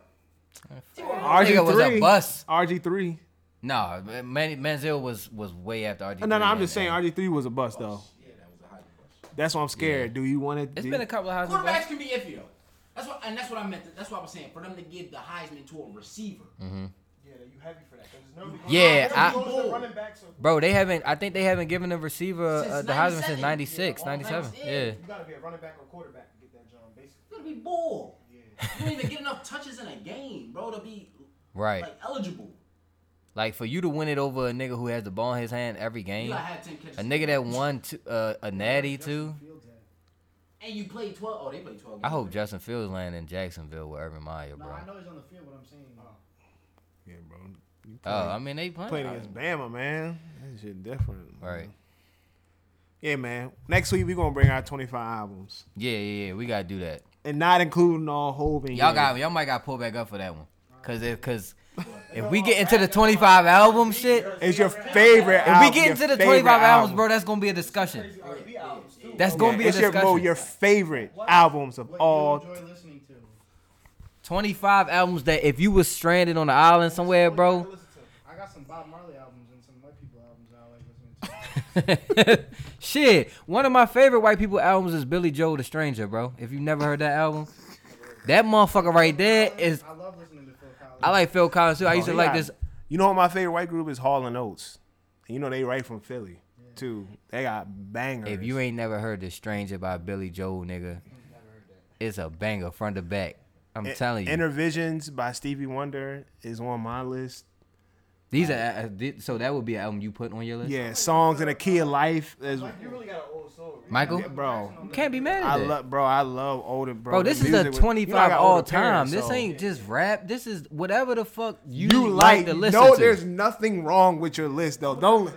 R G three was a bust. R G three. Nah, Man- Manziel was, was way after R G three. No, no, I'm and, just saying R G three was a bust, though. Yeah, that was a hot bust. That's why I'm scared. Yeah. Do you want it? It's do been a couple of Heisman quarterbacks can be iffy, though. That's what, and that's what I meant. To, that's what I was saying. For them to give the Heisman to a receiver. Mm-hmm. Yeah, you heavy for that. There's yeah, I, I, back, so. Bro, they haven't. I think they haven't given a receiver uh, the Heisman since ninety-six, yeah, ninety-seven. ninety-six. Yeah. You gotta be a running back or quarterback to get that job, basically. You gotta be bull. Yeah. You don't even get enough touches in a game, bro, to be right like, eligible. Like, for you to win it over a nigga who has the ball in his hand every game, you have ten catches, a nigga that won two, uh, a natty too. And you played twelve. Oh, they played twelve. Games. I hope Justin Fields land in Jacksonville with Urban Meyer, bro. No, I know he's on the field. What I'm saying. Oh. Yeah, bro. You play, oh, I mean they playing, playing against Bama, man. That shit different. Man. Right. Yeah, man. Next week we gonna bring our twenty-five albums. Yeah, yeah, yeah. We gotta do that. And not including all Hov and y'all got y'all might gotta pull back up for that one, cause if cause. If we get into the twenty-five album shit, it's your favorite album. If we get into the twenty-five albums, bro, that's gonna be a discussion. That's gonna be a discussion. It's your, your favorite albums of all twenty-five albums that if you was stranded on the island somewhere, bro. I got some Bob Marley albums and some white people albums I like listening to. Shit, one of my favorite white people albums is Billy Joel, The Stranger, bro. If you never heard that album, that motherfucker right there is. I love listening to. I like Phil Collins too. I used to oh, yeah. like this. You know what my favorite white group is? Hall and Oates. You know they right from Philly too. They got bangers. If you ain't never heard The Stranger by Billy Joel, nigga, it's a banger front to back. I'm it, telling you. Inner Visions by Stevie Wonder is on my list. These are so that would be an album you put on your list. Yeah, Songs in a Key of Life. Is, like, you really got an old soul. Right? Michael, yeah, bro, you can't be mad at I that. Love, bro, I love older bro. Bro, this is a twenty-five was, all time. Parents, this ain't so. Just rap. This is whatever the fuck you, you like, like to listen no, to. No, there's nothing wrong with your list though. Don't.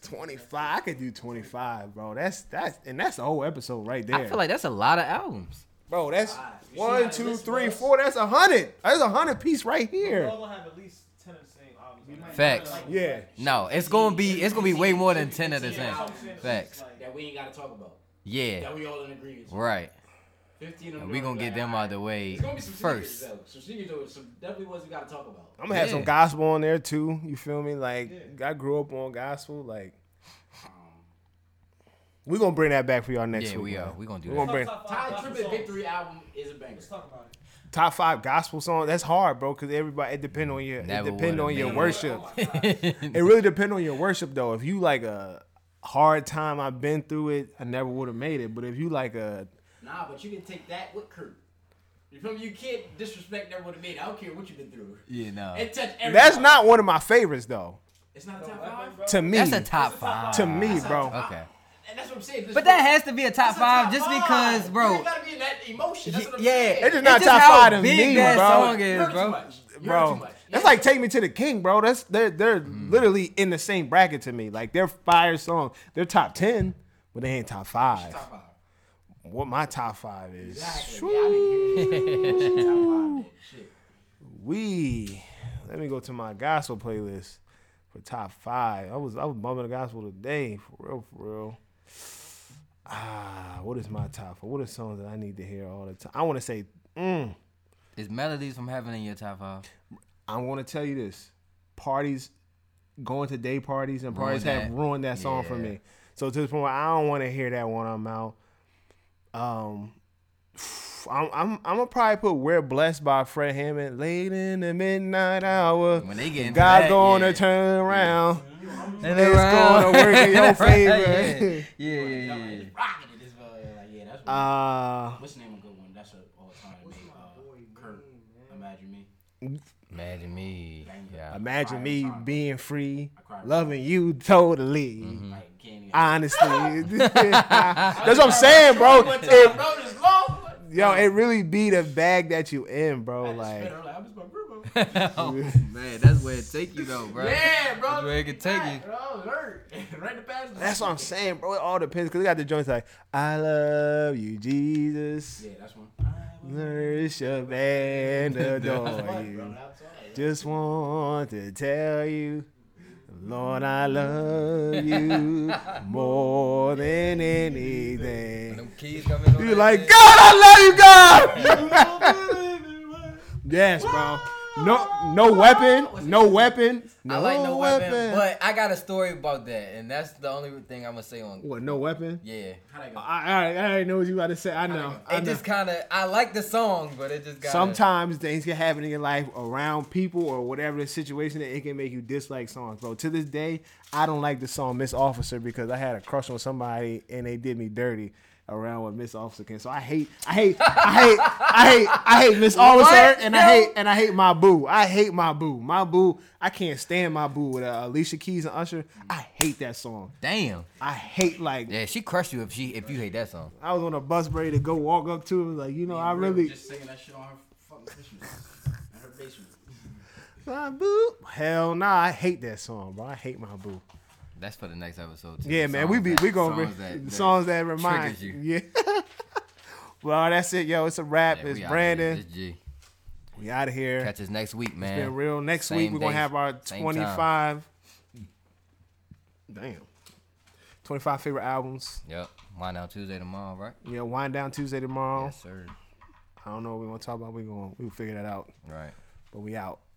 twenty-five. I could do twenty-five, bro. That's that's and that's the whole episode right there. I feel like that's a lot of albums. Bro, that's right. one, two, three, was. four. That's a hundred. That's a hundred piece right here. We're all gonna have at least ten of the same albums. Facts. Like, yeah. No, it's gonna be it's gonna be way more than ten of the same. Facts. Like, that we ain't gotta talk about. Yeah. That we all in agreement. Right. Fifteen of them. We gonna get them out of the way first. It's gonna be some first. Though. Some singers though. Some definitely ones we gotta talk about. I'm gonna yeah. have some gospel on there too. You feel me? Like yeah. I grew up on gospel. Like. We're going to bring that back for y'all next yeah, week. Yeah, we are. We're going to do We're that. Bring... Ty Trippett's Victory album is a banger. Let's talk about it. Top five gospel songs. That's hard, bro, because everybody, it depends on your, it depend on your worship. Oh it really depends on your worship, though. If you like a hard time, I've been through it, I never would have made it. But if you like a... Nah, but you can take that with Kurt. You feel me? You can't disrespect never would have made it. I don't care what you've been through. Yeah, no. It touched everybody. That's not one of my favorites, though. It's not a top five? Bro. To me. That's a top five. To me, that's bro. Okay. And that's what I'm saying. But that has to be a top five, top just five. because, bro. You gotta be in that emotion. That's what I'm yeah, saying. It's just not it's just top five to me, bro. Song is, bro. Too much. bro. Too much. That's yeah. like Take Me to the King, bro. That's they're they're mm. literally in the same bracket to me. Like they're fire songs. They're top ten, but they ain't top five. Top five. What my top five is? Exactly. Yeah, I mean, top five, shit. We let me go to my gospel playlist for top five. I was I was bumping the gospel today, for real, for real. Ah, what is my top five? What are songs that I need to hear all the time? I want to say, mm. Is Melodies from Heaven in your top five? I want to tell you this. Parties, going to day parties and parties ruined have that. ruined that song yeah. for me. So to the point where I don't want to hear that when I'm out. Um, I'm, I'm, I'm going to probably put We're Blessed by Fred Hammond. Late in the midnight hour. When they get into God's that, going yeah. to turn around. Yeah. And it's going to work in your favor. Yeah, yeah, yeah. yeah, yeah. Rocking it, this brother. Like, yeah, that's what. Uh, what's the name of a good one? That's an all-time name. Uh, Kurt. Imagine Me. Imagine Me. Yeah. Imagine Me being free, loving you totally. Mm-hmm. Honestly, that's what I'm saying, bro. It, yo, it really be the bag that you in, bro. Like. Oh, man, that's where it take you though, bro. Yeah, bro. That's where it can take you. That's what I'm saying, bro. It all depends because we got the joints like I love you, Jesus. Yeah, that's one. Worship and adore you. Just want to tell you, Lord, I love you more than anything. You like God, I love you, God. Yes, bro. No, no weapon, no weapon. No I like no weapon. weapon, but I got a story about that, and that's the only thing I'm gonna say on. What, no weapon? Yeah. How that go? I, I I already know what you about to say. I know. It I know. just kind of I like the song, but it just. Gotta... Sometimes things can happen in your life around people or whatever the situation is. It can make you dislike songs. So to this day, I don't like the song "Miss Officer" because I had a crush on somebody and they did me dirty around with Miss Officer Ken. So I hate, I hate, I hate, I hate, I hate Miss Officer what? and no. I hate, and I hate my boo. I hate my boo. My boo, I can't stand my boo with uh, Alicia Keys and Usher. I hate that song. Damn. I hate like. Yeah, she crushed you if she if you hate that song. I was on a bus ready to go walk up to her like, you know, yeah, I really. Just singing that shit on her fucking basement. On her basement. My boo. Hell nah, I hate that song, bro. I hate my boo. That's for the next episode too. Yeah, the man, we be that, we gonna songs, re- that, songs that, that remind you. Yeah. Well, that's it, yo. It's a wrap. Yeah, it's Brandon. It's G. We out of here. Catch us next week, man. It's been real. Next Same week we're gonna have our twenty-five. Damn. twenty-five favorite albums. Yep. Wind down Tuesday tomorrow, right? Yeah. Wind down Tuesday tomorrow. Yes, sir. I don't know what we gonna talk about. We gonna we gonna figure that out. Right. But we out.